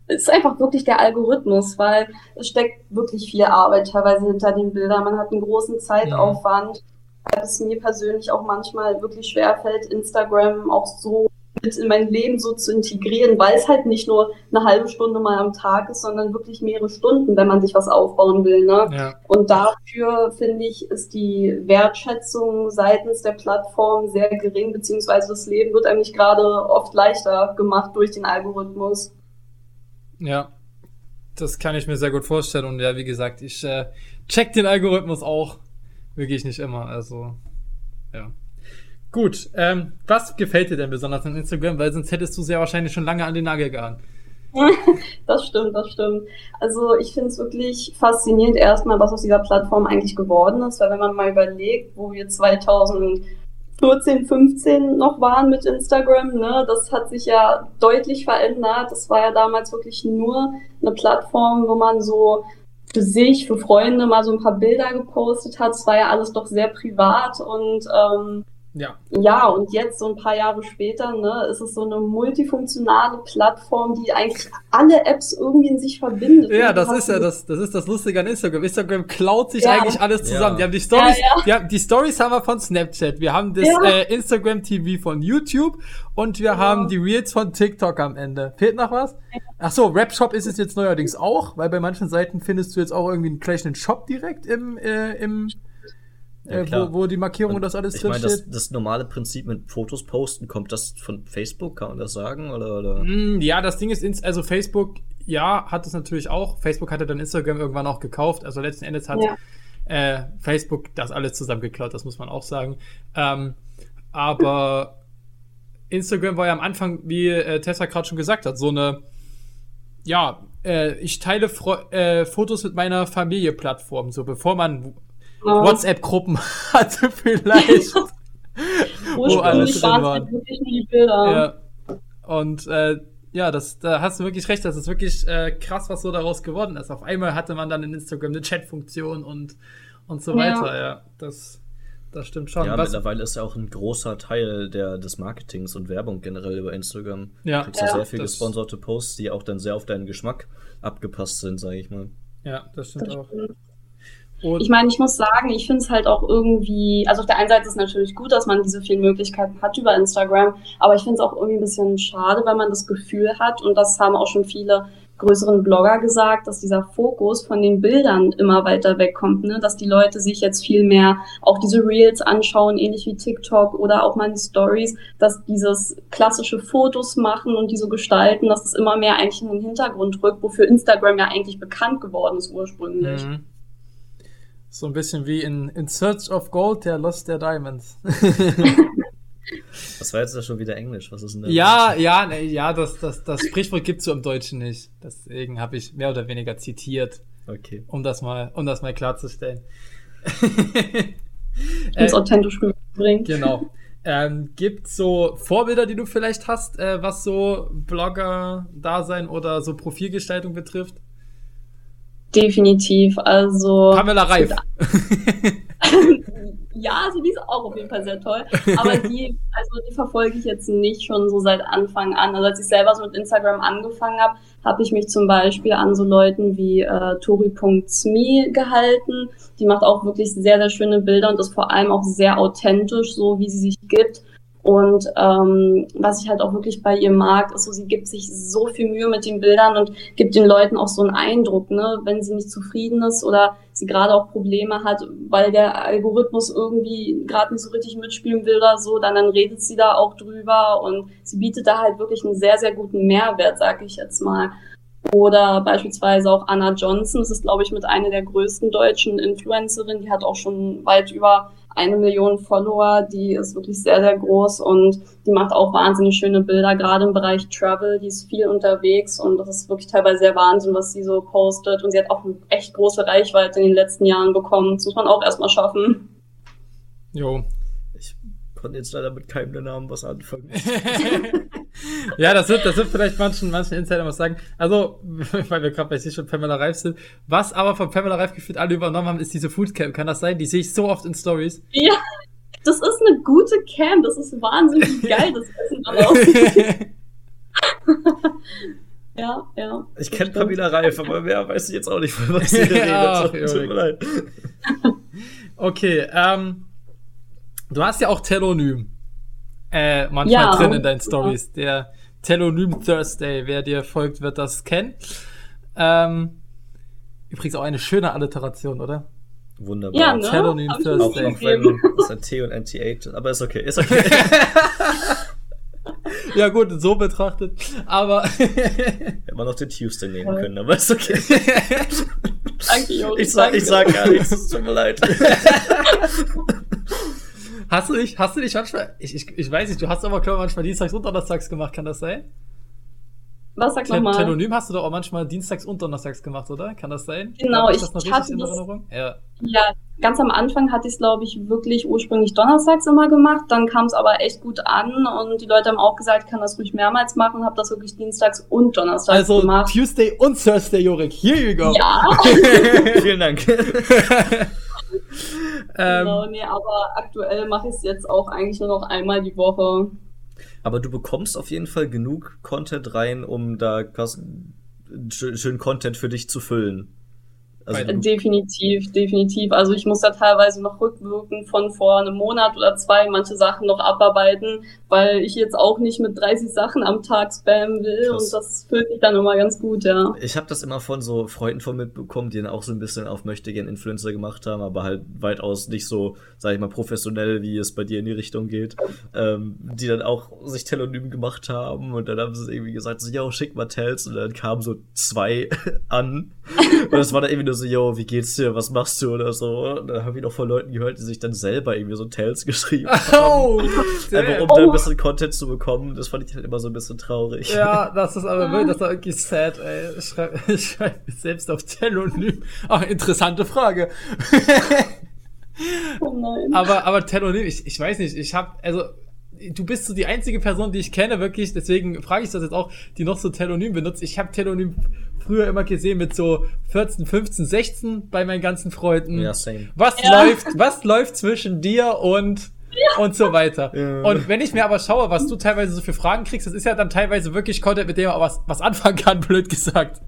ist einfach wirklich der Algorithmus, weil es steckt wirklich viel Arbeit teilweise hinter den Bildern. Man hat einen großen Zeitaufwand, weil es mir persönlich auch manchmal wirklich schwerfällt, Instagram auch so in mein Leben so zu integrieren, weil es halt nicht nur eine halbe Stunde mal am Tag ist, sondern wirklich mehrere Stunden, wenn man sich was aufbauen will. Ne? Ja. Und dafür, finde ich, ist die Wertschätzung seitens der Plattform sehr gering, beziehungsweise das Leben wird eigentlich gerade oft leichter gemacht durch den Algorithmus. Ja, das kann ich mir sehr gut vorstellen. Und ja, wie gesagt, ich äh, check den Algorithmus auch wirklich nicht immer. Also, ja. Gut, ähm, was gefällt dir denn besonders an Instagram? Weil sonst hättest du sehr wahrscheinlich schon lange an den Nagel gehangen. Das stimmt, das stimmt. Also ich finde es wirklich faszinierend erstmal, was aus dieser Plattform eigentlich geworden ist. Weil wenn man mal überlegt, wo wir zwanzig vierzehn, fünfzehn noch waren mit Instagram, ne, das hat sich ja deutlich verändert. Das war ja damals wirklich nur eine Plattform, wo man so für sich, für Freunde mal so ein paar Bilder gepostet hat. Es war ja alles doch sehr privat und ähm, Ja. ja, und jetzt, so ein paar Jahre später, ne, ist es so eine multifunktionale Plattform, die eigentlich alle Apps irgendwie in sich verbindet. Ja, das ist ja das, das ist das Lustige an Instagram. Instagram klaut sich ja. eigentlich alles zusammen. Ja. Die haben die Stories, ja, ja. Die, haben, die Stories haben wir von Snapchat, wir haben das ja. äh, Instagram T V von YouTube und wir ja. haben die Reels von TikTok am Ende. Fehlt noch was? Ach so, Webshop ist es jetzt neuerdings auch, weil bei manchen Seiten findest du jetzt auch irgendwie einen kleinen Shop direkt im, äh, im, Ja, wo, wo die Markierung und das alles drin steht. Ich meine, das, das normale Prinzip mit Fotos posten, kommt das von Facebook, kann man das sagen? Oder, oder? Ja, das Ding ist, also Facebook, ja, hat es natürlich auch. Facebook hatte dann Instagram irgendwann auch gekauft. Also letzten Endes hat ja. äh, Facebook das alles zusammengeklaut, das muss man auch sagen. Ähm, aber Instagram war ja am Anfang, wie äh, Tessa gerade schon gesagt hat, so eine, ja, äh, ich teile Fro- äh, Fotos mit meiner Familie-Plattform. So, bevor man WhatsApp-Gruppen hatte vielleicht. Wo alles drin waren. Ja. Und äh, ja, das, da hast du wirklich recht. Das ist wirklich äh, krass, was so daraus geworden ist. Auf einmal hatte man dann in Instagram eine Chat-Funktion und, und so weiter. Ja, ja das, das stimmt schon. Ja, was, mittlerweile ist ja auch ein großer Teil der, des Marketings und Werbung generell über Instagram. Ja. Du kriegst ja sehr viele gesponserte Posts, die auch dann sehr auf deinen Geschmack abgepasst sind, sage ich mal. Ja, das stimmt das auch. Stimmt. Und ich meine, ich muss sagen, ich finde es halt auch irgendwie, also auf der einen Seite ist es natürlich gut, dass man diese vielen Möglichkeiten hat über Instagram, aber ich finde es auch irgendwie ein bisschen schade, weil man das Gefühl hat, und das haben auch schon viele größeren Blogger gesagt, dass dieser Fokus von den Bildern immer weiter wegkommt, ne? Dass die Leute sich jetzt viel mehr auch diese Reels anschauen, ähnlich wie TikTok oder auch mal die Stories, dass dieses klassische Fotos machen und die so gestalten, dass es immer mehr eigentlich in den Hintergrund rückt, wofür Instagram ja eigentlich bekannt geworden ist ursprünglich. Mhm. So ein bisschen wie in, in Search of Gold, der Lost der Diamonds. Das war jetzt ja schon wieder Englisch. Was ist denn das? Ja, ja, ne, ja, das, das, das Sprichwort gibt es so im Deutschen nicht. Deswegen habe ich mehr oder weniger zitiert. Okay. Um das mal, um das mal klarzustellen. Ums äh, authentisch rüberbringen. Genau. Ähm, gibt es so Vorbilder, die du vielleicht hast, äh, was so Blogger-Dasein oder so Profilgestaltung betrifft? Definitiv, also... Pamela Reif. Ja, also die ist auch auf jeden Fall sehr toll, aber die, also die verfolge ich jetzt nicht schon so seit Anfang an. Also als ich selber so mit Instagram angefangen habe, habe ich mich zum Beispiel an so Leuten wie äh, Tori.smi gehalten. Die macht auch wirklich sehr, sehr schöne Bilder und ist vor allem auch sehr authentisch, so wie sie sich gibt. Und ähm, was ich halt auch wirklich bei ihr mag, ist so, sie gibt sich so viel Mühe mit den Bildern und gibt den Leuten auch so einen Eindruck, ne, wenn sie nicht zufrieden ist oder sie gerade auch Probleme hat, weil der Algorithmus irgendwie gerade nicht so richtig mitspielen will oder so, dann, dann redet sie da auch drüber und sie bietet da halt wirklich einen sehr, sehr guten Mehrwert, sag ich jetzt mal. Oder beispielsweise auch Anna Johnson, das ist, glaube ich, mit einer der größten deutschen Influencerinnen, die hat auch schon weit über eine Million Follower, die ist wirklich sehr, sehr groß und die macht auch wahnsinnig schöne Bilder, gerade im Bereich Travel, die ist viel unterwegs und das ist wirklich teilweise sehr Wahnsinn, was sie so postet und sie hat auch eine echt große Reichweite in den letzten Jahren bekommen, das muss man auch erstmal schaffen. Jo, ich konnte jetzt leider mit keinem der Namen was anfangen. Ja, das wird, das wird vielleicht manchen, manchen Insider was sagen. Also, weil wir gerade bei sich schon Pamela Reif sind. Was aber von Pamela Reif gefühlt alle übernommen haben, ist diese Foodcamp. Kann das sein? Die sehe ich so oft in Stories. Ja, das ist eine gute Cam. Das ist wahnsinnig geil, das Essen aber aussieht. Ja, ja. Ich kenne Pamela Reif, aber mehr weiß ich jetzt auch nicht, von was sie da ja, redet. Tut mir leid. Okay, ähm, du hast ja auch Telonym äh, manchmal ja, drin in deinen Stories. Ja. Der Telonym Thursday, wer dir folgt, wird das kennen. Ähm, übrigens auch eine schöne Alliteration, oder? Wunderbar. Ja, ne? Telonym Hab Thursday. Auch wenn es ein T und ein T H, aber ist okay, ist okay. Ja gut, so betrachtet, aber... Hätte man noch den Tuesday nehmen können, aber ist okay. Danke, Jungs. Ich sag, ich sag gar nichts, es tut mir leid. Hast du dich, hast du dich manchmal... Ich, ich, ich weiß nicht, du hast aber, glaube ich, manchmal dienstags und donnerstags gemacht, kann das sein? Was sag nochmal? Telonym hast du doch auch manchmal dienstags und donnerstags gemacht, oder? Kann das sein? Genau, ich, ich das noch hatte in Erinnerung? Das, ja. ja, ganz am Anfang hatte ich es, glaube ich, wirklich ursprünglich donnerstags immer gemacht. Dann kam es aber echt gut an und die Leute haben auch gesagt, ich kann das ruhig mehrmals machen. Habe das wirklich dienstags und donnerstags also gemacht. Also Tuesday und Thursday, Jorik. Here you go. Ja. Vielen Dank. Genau, nee, aber aktuell mache ich es jetzt auch eigentlich nur noch einmal die Woche. Aber du bekommst auf jeden Fall genug Content rein, um da schön Content für dich zu füllen. Also definitiv, definitiv. Also ich muss da teilweise noch rückwirken von vor einem Monat oder zwei manche Sachen noch abarbeiten, weil ich jetzt auch nicht mit dreißig Sachen am Tag spammen will. Krass. Und das fühlt mich dann immer ganz gut, ja. Ich habe das immer von so Freunden von mitbekommen, die dann auch so ein bisschen auf Möchtegern-Influencer gemacht haben, aber halt weitaus nicht so, sag ich mal, professionell, wie es bei dir in die Richtung geht, ähm, die dann auch sich Telonym gemacht haben und dann haben sie irgendwie gesagt, so, ja, schick mal Tels, und dann kamen so zwei an und das war dann irgendwie so, yo, wie geht's dir, was machst du oder so. Und dann habe ich noch von Leuten gehört, die sich dann selber irgendwie so Tales geschrieben oh, haben. Einfach um oh. da ein bisschen Content zu bekommen. Das fand ich halt immer so ein bisschen traurig. Ja, das ist aber wirklich, das war irgendwie sad, ey. Ich schreibe schreib mich selbst auf Telonym. Ach, interessante Frage. Oh nein. Aber, aber Telonym, ich, ich weiß nicht, ich hab, also, du bist so die einzige Person, die ich kenne, wirklich, deswegen frage ich das jetzt auch, die noch so Telonym benutzt. Ich habe Telonym früher immer gesehen mit so vierzehn, fünfzehn, sechzehn bei meinen ganzen Freunden. Ja, same. Was ja. läuft, was läuft zwischen dir und ja. und so weiter. Ja. Und wenn ich mir aber schaue, was du teilweise so für Fragen kriegst, das ist ja dann teilweise wirklich Content, mit dem man was, was anfangen kann, blöd gesagt.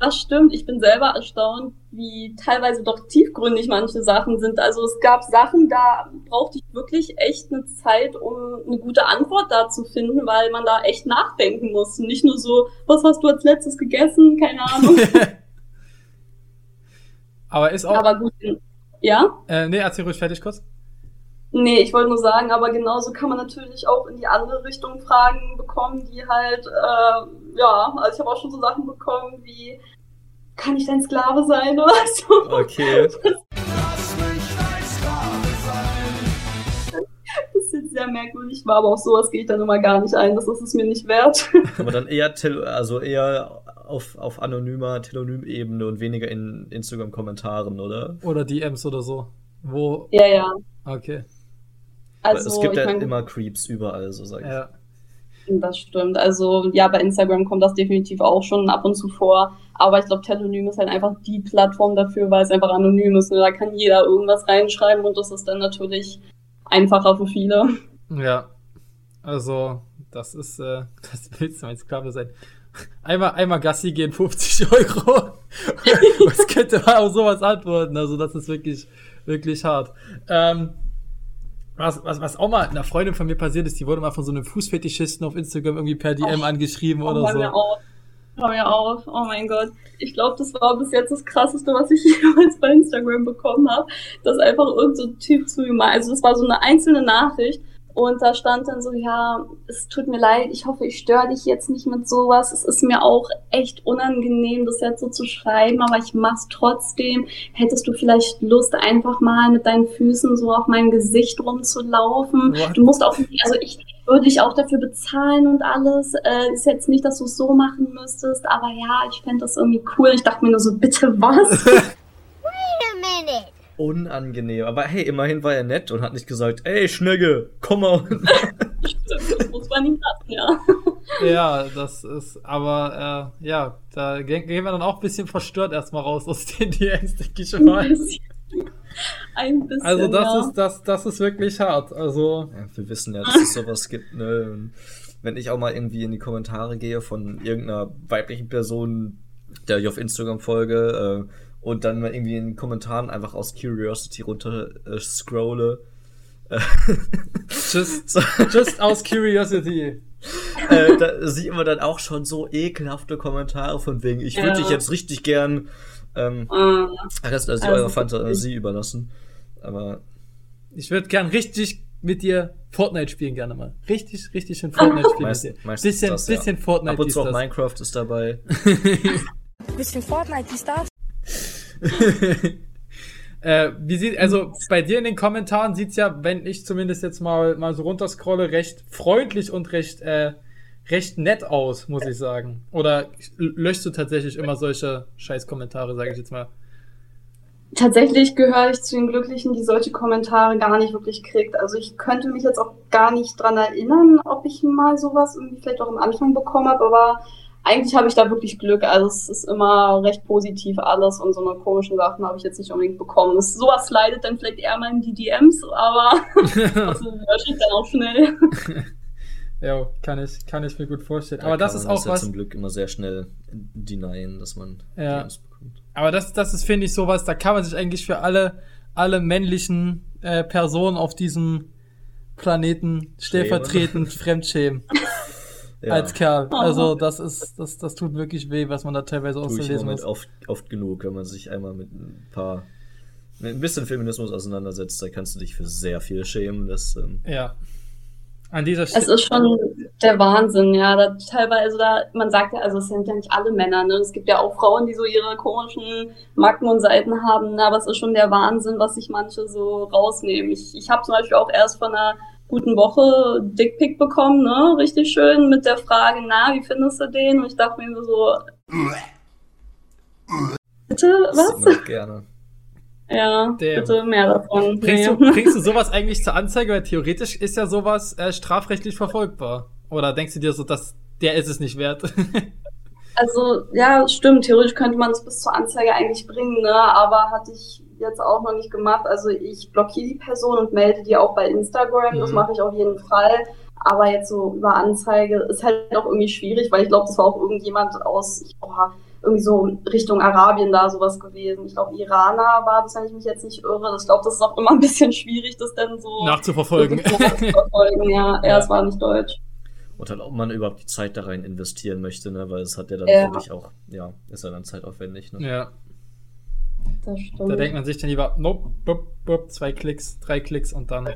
Das stimmt, ich bin selber erstaunt, wie teilweise doch tiefgründig manche Sachen sind. Also es gab Sachen, da brauchte ich wirklich echt eine Zeit, um eine gute Antwort da zu finden, weil man da echt nachdenken muss. Und nicht nur so, was hast du als letztes gegessen? Keine Ahnung. Aber ist auch... Aber gut, ja? Äh, nee, erzähl ruhig fertig kurz. Nee, ich wollte nur sagen, aber genauso kann man natürlich auch in die andere Richtung Fragen bekommen, die halt... Äh, ja, also ich habe auch schon so Sachen bekommen wie, kann ich dein Sklave sein oder so? Okay. Lass mich dein Sklave sein. Das ist jetzt sehr merkwürdig, war aber auf sowas gehe ich dann immer gar nicht ein, das ist es mir nicht wert. Aber dann eher, tel- also eher auf, auf anonymer Telonym-Ebene und weniger in Instagram-Kommentaren, oder? Oder D Ms oder so. Wo? Ja, ja. Okay. Also, es gibt ja mein, immer Creeps überall, so sag ich. Ja. Das stimmt. Also ja, bei Instagram kommt das definitiv auch schon ab und zu vor. Aber ich glaube, Telonym ist halt einfach die Plattform dafür, weil es einfach anonym ist. Und da kann jeder irgendwas reinschreiben und das ist dann natürlich einfacher für viele. Ja, also das ist, äh, das willst du mein Sklave sein. Einmal, einmal Gassi gehen, fünfzig Euro. Was könnte man auch sowas antworten? Also das ist wirklich, wirklich hart. Ähm, Was, was, was auch mal einer Freundin von mir passiert ist, die wurde mal von so einem Fußfetischisten auf Instagram irgendwie per D M oh, angeschrieben oh, oder hör so. Mir auf. Hör mir auf, oh mein Gott. Ich glaube, das war bis jetzt das Krasseste, was ich jemals bei Instagram bekommen habe, dass einfach irgend so ein Typ zu mir mal, also das war so eine einzelne Nachricht und da stand dann so, ja, es tut mir leid, ich hoffe, ich störe dich jetzt nicht mit sowas, es ist mir auch echt unangenehm, das jetzt so zu schreiben, aber ich mach's trotzdem. Hättest du vielleicht Lust, einfach mal mit deinen Füßen so auf mein Gesicht rumzulaufen? What? Du musst auch nicht, also ich würde dich auch dafür bezahlen und alles, äh, ist jetzt nicht, dass du es so machen müsstest, aber ja, ich fände das irgendwie cool. Ich dachte mir nur so, bitte was? Wait a minute. Unangenehm. Aber hey, immerhin war er nett und hat nicht gesagt, ey, Schnegge, komm mal. Das muss man ihm lassen, ja. Ja, das ist, aber äh, ja, da gehen wir dann auch ein bisschen verstört erstmal raus aus den D Ms, denke ich mal. Ein bisschen. Ein bisschen, also das, ja. ist, das, das ist wirklich hart. Also ja, wir wissen ja, dass es sowas gibt, ne? Wenn ich auch mal irgendwie in die Kommentare gehe von irgendeiner weiblichen Person, der ich auf Instagram folge, äh, und dann mal irgendwie in den Kommentaren einfach aus Curiosity runter äh, scrolle. Just, just aus Curiosity. Äh, da sieht man dann auch schon so ekelhafte Kommentare von wegen, ich würde ja. dich jetzt richtig gern ähm, uh, das also eurer Fantasie überlassen. Aber ich würde gern richtig mit dir Fortnite spielen, gerne mal. Richtig, richtig schön Fortnite spielen. Meist, mit dir. Bisschen, das, bisschen ja. Fortnite. Ab und zu auch Minecraft ist dabei. Bisschen Fortnite, die Stars. äh, wie sieht, also bei dir in den Kommentaren sieht's ja, wenn ich zumindest jetzt mal, mal so runterscrolle, recht freundlich und recht, äh, recht nett aus, muss ich sagen. Oder löschst du tatsächlich immer solche Scheiß-Kommentare, sage ich jetzt mal? Tatsächlich gehöre ich zu den Glücklichen, die solche Kommentare gar nicht wirklich kriegt. Also ich könnte mich jetzt auch gar nicht dran erinnern, ob ich mal sowas irgendwie vielleicht auch am Anfang bekommen habe, aber eigentlich habe ich da wirklich Glück, also es ist immer recht positiv alles und so eine komischen Sachen habe ich jetzt nicht unbedingt bekommen. Das, sowas leidet dann vielleicht eher mal in die D Ms, aber das lösche ich dann auch schnell. Ja, kann ich, kann ich mir gut vorstellen. Da aber das ist auch was... Man muss ja zum Glück immer sehr schnell denyen, dass man ja. D Ms bekommt. Aber das, das ist, finde ich, sowas, da kann man sich eigentlich für alle, alle männlichen äh, Personen auf diesem Planeten stellvertretend fremdschämen. Ja. Als Kerl. Also das ist, das, das tut wirklich weh, was man da teilweise auszulesen muss. Oft, oft genug, wenn man sich einmal mit ein paar, mit ein bisschen Feminismus auseinandersetzt, da kannst du dich für sehr viel schämen. Das, ähm ja. An dieser Stelle. Es ist schon der Wahnsinn, ja. Da, teilweise, da, man sagt ja, also es sind ja nicht alle Männer, ne? Es gibt ja auch Frauen, die so ihre komischen Macken und Seiten haben, ne? Aber es ist schon der Wahnsinn, was sich manche so rausnehmen. Ich, ich habe zum Beispiel auch erst von einer guten Woche Dickpick bekommen, ne? Richtig schön mit der Frage, na, wie findest du den? Und ich dachte mir so, bitte, was? Das gerne. Ja, Damn. Bitte mehr davon. Bringst du, bringst du sowas eigentlich zur Anzeige? Weil theoretisch ist ja sowas äh, strafrechtlich verfolgbar. Oder denkst du dir so, dass der ist es nicht wert? Also, ja, stimmt. Theoretisch könnte man es bis zur Anzeige eigentlich bringen, ne? Aber hatte ich jetzt auch noch nicht gemacht. Also ich blockiere die Person und melde die auch bei Instagram. Mhm. Das mache ich auf jeden Fall. Aber jetzt so über Anzeige ist halt auch irgendwie schwierig, weil ich glaube, das war auch irgendjemand aus ich, oh, irgendwie so Richtung Arabien da sowas gewesen. Ich glaube, Iraner war das, wenn ich mich jetzt nicht irre. Ich glaube, das ist auch immer ein bisschen schwierig, das dann so nachzuverfolgen. nachzuverfolgen. Ja, ja, es war nicht deutsch. Und halt, ob man überhaupt die Zeit da rein investieren möchte, ne? Weil es hat ja dann ja. wirklich auch, ja, ist ja dann zeitaufwendig. Ne? Ja. Das stimmt. Da denkt man sich dann lieber, nope, bup, bup, zwei Klicks, drei Klicks und dann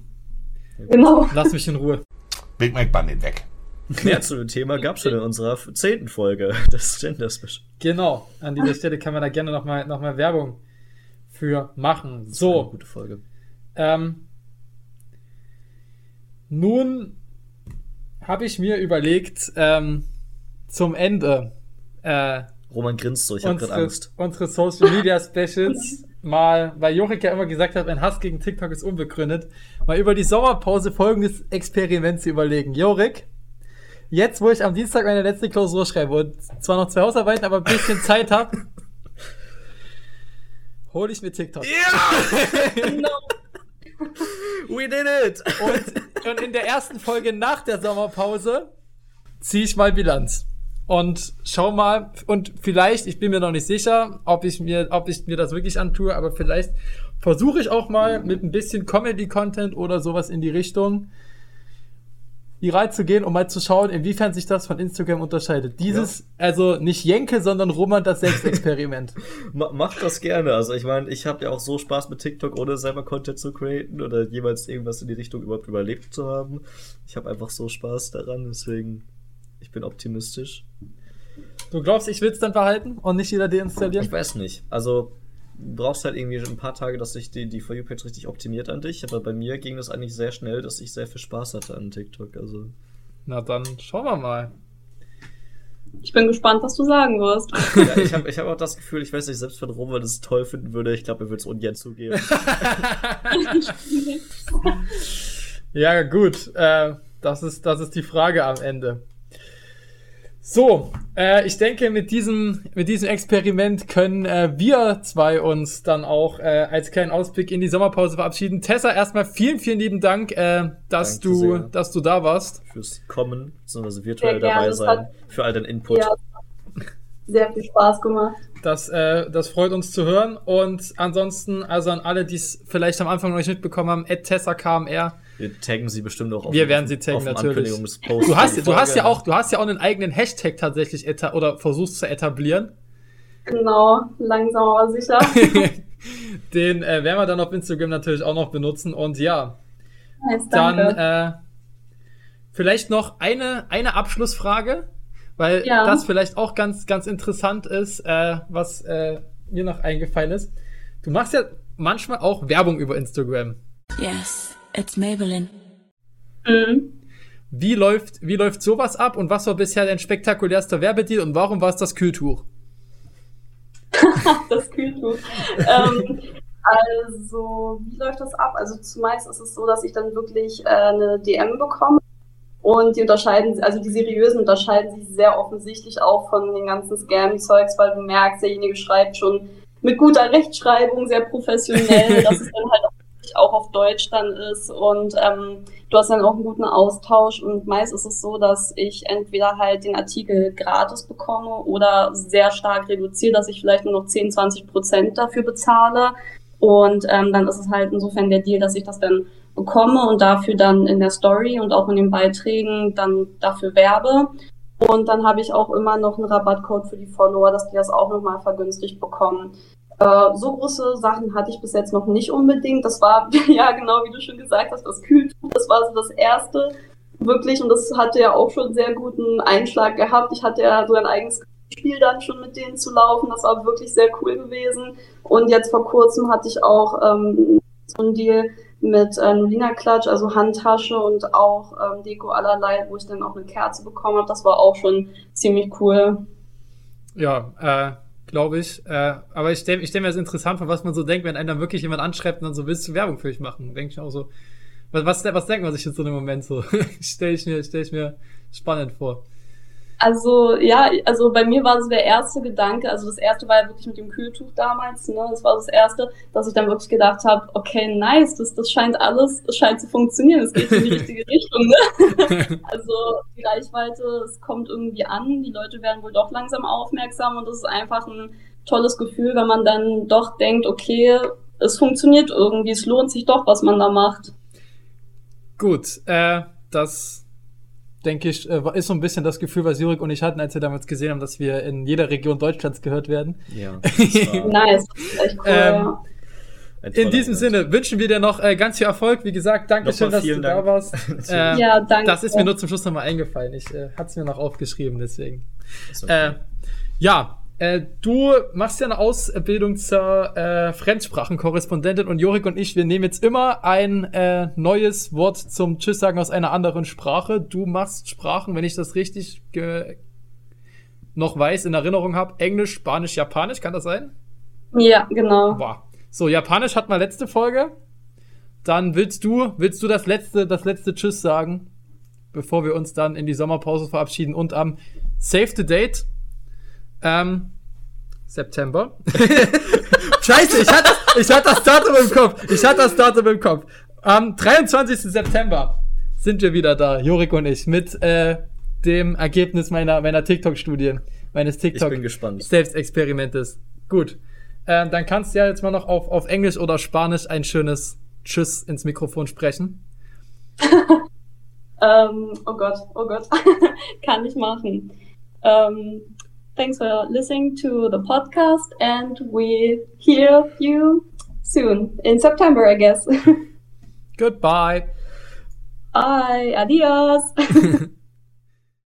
genau. Lass mich in Ruhe. Big Mac Bandit weg. Mehr zu dem Thema gab es schon in unserer zehnten Folge des Gender Special. Genau, an dieser Stelle kann man da gerne nochmal noch mal Werbung für machen. Das so. Eine gute Folge. Ähm, nun habe ich mir überlegt, ähm, zum Ende äh, Roman grinst so, ich habe gerade Angst. Unsere Social Media Specials mal, weil Jorik ja immer gesagt hat, mein Hass gegen TikTok ist unbegründet, mal über die Sommerpause folgendes Experiment zu überlegen. Jorik, jetzt, wo ich am Dienstag meine letzte Klausur schreibe und zwar noch zwei Hausarbeiten, aber ein bisschen Zeit habe, hole ich mir TikTok. Ja! No. We did it! Und, und in der ersten Folge nach der Sommerpause ziehe ich mal Bilanz. Und schau mal, und vielleicht, ich bin mir noch nicht sicher, ob ich mir, ob ich mir das wirklich antue, aber vielleicht versuche ich auch mal mit ein bisschen Comedy-Content oder sowas in die Richtung reinzugehen, um mal zu schauen, inwiefern sich das von Instagram unterscheidet. Dieses, ja. also nicht Jenke, sondern Roman, das Selbstexperiment. Macht das gerne. Also ich meine, ich habe ja auch so Spaß mit TikTok, ohne selber Content zu createn oder jeweils irgendwas in die Richtung überhaupt überlebt zu haben. Ich habe einfach so Spaß daran, deswegen ich bin optimistisch. Du glaubst, ich will es dann behalten und nicht jeder deinstallieren? Ich weiß nicht. Also du brauchst halt irgendwie ein paar Tage, dass sich die, die For You-Page richtig optimiert an dich. Aber bei mir ging das eigentlich sehr schnell, dass ich sehr viel Spaß hatte an TikTok. Also. Na dann schauen wir mal. Ich bin gespannt, was du sagen wirst. Ja, ich habe ich hab auch das Gefühl, ich weiß nicht, selbst wenn Roman es toll finden würde, ich glaube, er würde es ungern zugeben. Ja, gut. Äh, das ist, das ist die Frage am Ende. So, äh, ich denke, mit diesem, mit diesem Experiment können äh, wir zwei uns dann auch äh, als kleinen Ausblick in die Sommerpause verabschieden. Tessa, erstmal vielen, vielen lieben Dank, äh, dass, du, dass du da warst. Fürs Kommen, beziehungsweise virtuell dabei sein, für all deinen Input. Ja, sehr viel Spaß gemacht. Das, äh, das freut uns zu hören. Und ansonsten, also an alle, die es vielleicht am Anfang noch nicht mitbekommen haben, at Tessa K M R. Wir taggen sie bestimmt auch auf. Wir werden sie taggen, natürlich. Du hast, du hast ja auch, du hast ja auch einen eigenen Hashtag tatsächlich eta- oder versuchst zu etablieren. Genau, langsam aber sicher. Den äh, werden wir dann auf Instagram natürlich auch noch benutzen und ja. Nice, dann äh, vielleicht noch eine, eine Abschlussfrage, weil ja. das vielleicht auch ganz, ganz interessant ist, äh, was äh, mir noch eingefallen ist. Du machst ja manchmal auch Werbung über Instagram. Yes. It's Maybelline. Mhm. Wie läuft, wie läuft sowas ab und was war bisher dein spektakulärster Werbedeal und warum war es das Kühltuch? Das Kühltuch. ähm, also, wie läuft das ab? Also, zumeist ist es so, dass ich dann wirklich äh, eine D M bekomme und die unterscheiden, also die Seriösen unterscheiden sich sehr offensichtlich auch von den ganzen Scam-Zeugs, weil du merkst, derjenige schreibt schon mit guter Rechtschreibung, sehr professionell, dass es dann halt auch auch auf Deutsch dann ist und ähm, du hast dann auch einen guten Austausch und meist ist es so, dass ich entweder halt den Artikel gratis bekomme oder sehr stark reduziere, dass ich vielleicht nur noch zehn, zwanzig Prozent dafür bezahle und ähm, dann ist es halt insofern der Deal, dass ich das dann bekomme und dafür dann in der Story und auch in den Beiträgen dann dafür werbe und dann habe ich auch immer noch einen Rabattcode für die Follower, dass die das auch nochmal vergünstigt bekommen. So große Sachen hatte ich bis jetzt noch nicht unbedingt. Das war, ja genau, wie du schon gesagt hast, das Kühltuch, das war so das Erste, wirklich. Und das hatte ja auch schon sehr guten Einschlag gehabt. Ich hatte ja so ein eigenes Spiel dann schon mit denen zu laufen. Das war wirklich sehr cool gewesen. Und jetzt vor kurzem hatte ich auch ähm, so einen Deal mit äh, Nolina Klatsch, also Handtasche und auch ähm, Deko allerlei, wo ich dann auch eine Kerze bekommen habe. Das war auch schon ziemlich cool. Ja, äh. glaube ich. Äh, aber ich stelle ich stell mir das interessant vor, was man so denkt, wenn einem dann wirklich jemand anschreibt und dann so, willst du Werbung für mich machen? Denke ich auch so, was, was, was denkt man sich jetzt so im Moment so? stelle ich mir, stelle ich mir spannend vor. Also, ja, also bei mir war so der erste Gedanke, also das erste war ja wirklich mit dem Kühltuch damals, ne, das war das erste, dass ich dann wirklich gedacht habe, okay, nice, das, das scheint alles, das scheint zu funktionieren, es geht in die richtige Richtung, ne. Also, die Reichweite, es kommt irgendwie an, die Leute werden wohl doch langsam aufmerksam und das ist einfach ein tolles Gefühl, wenn man dann doch denkt, okay, es funktioniert irgendwie, es lohnt sich doch, was man da macht. Gut, äh, das... denke ich, ist so ein bisschen das Gefühl, was Jurek und ich hatten, als wir damals gesehen haben, dass wir in jeder Region Deutschlands gehört werden. Ja. Nice. Echt cool. Ähm, in diesem Moment. Sinne wünschen wir dir noch äh, ganz viel Erfolg. Wie gesagt, danke schön, dass du Dank. da warst. äh, ja, danke. Das ist mir nur zum Schluss nochmal eingefallen. Ich äh, hatte es mir noch aufgeschrieben, deswegen. Okay. Äh, ja, äh, du machst ja eine Ausbildung zur äh, Fremdsprachenkorrespondentin und Jurek und ich, wir nehmen jetzt immer ein äh, neues Wort zum Tschüss sagen aus einer anderen Sprache. Du machst Sprachen, wenn ich das richtig ge- noch weiß, in Erinnerung habe, Englisch, Spanisch, Japanisch, kann das sein? Ja, genau. Wow. So, Japanisch hatten wir letzte Folge. Dann willst du, willst du das letzte, das letzte Tschüss sagen, bevor wir uns dann in die Sommerpause verabschieden und am Save the Date Ähm, September. Scheiße, ich hatte, ich hatte das Datum im Kopf. Ich hatte das Datum im Kopf. Am dreiundzwanzigsten September sind wir wieder da, Jurek und ich, mit äh, dem Ergebnis meiner, meiner TikTok-Studien, meines TikTok-Selbstexperimentes. Gut, äh, dann kannst du ja jetzt mal noch auf, auf Englisch oder Spanisch ein schönes Tschüss ins Mikrofon sprechen. um, oh Gott, oh Gott. Kann ich machen. Ähm... Um Thanks for listening to the podcast and we hear you soon in September, I guess. Goodbye. Bye. Adios.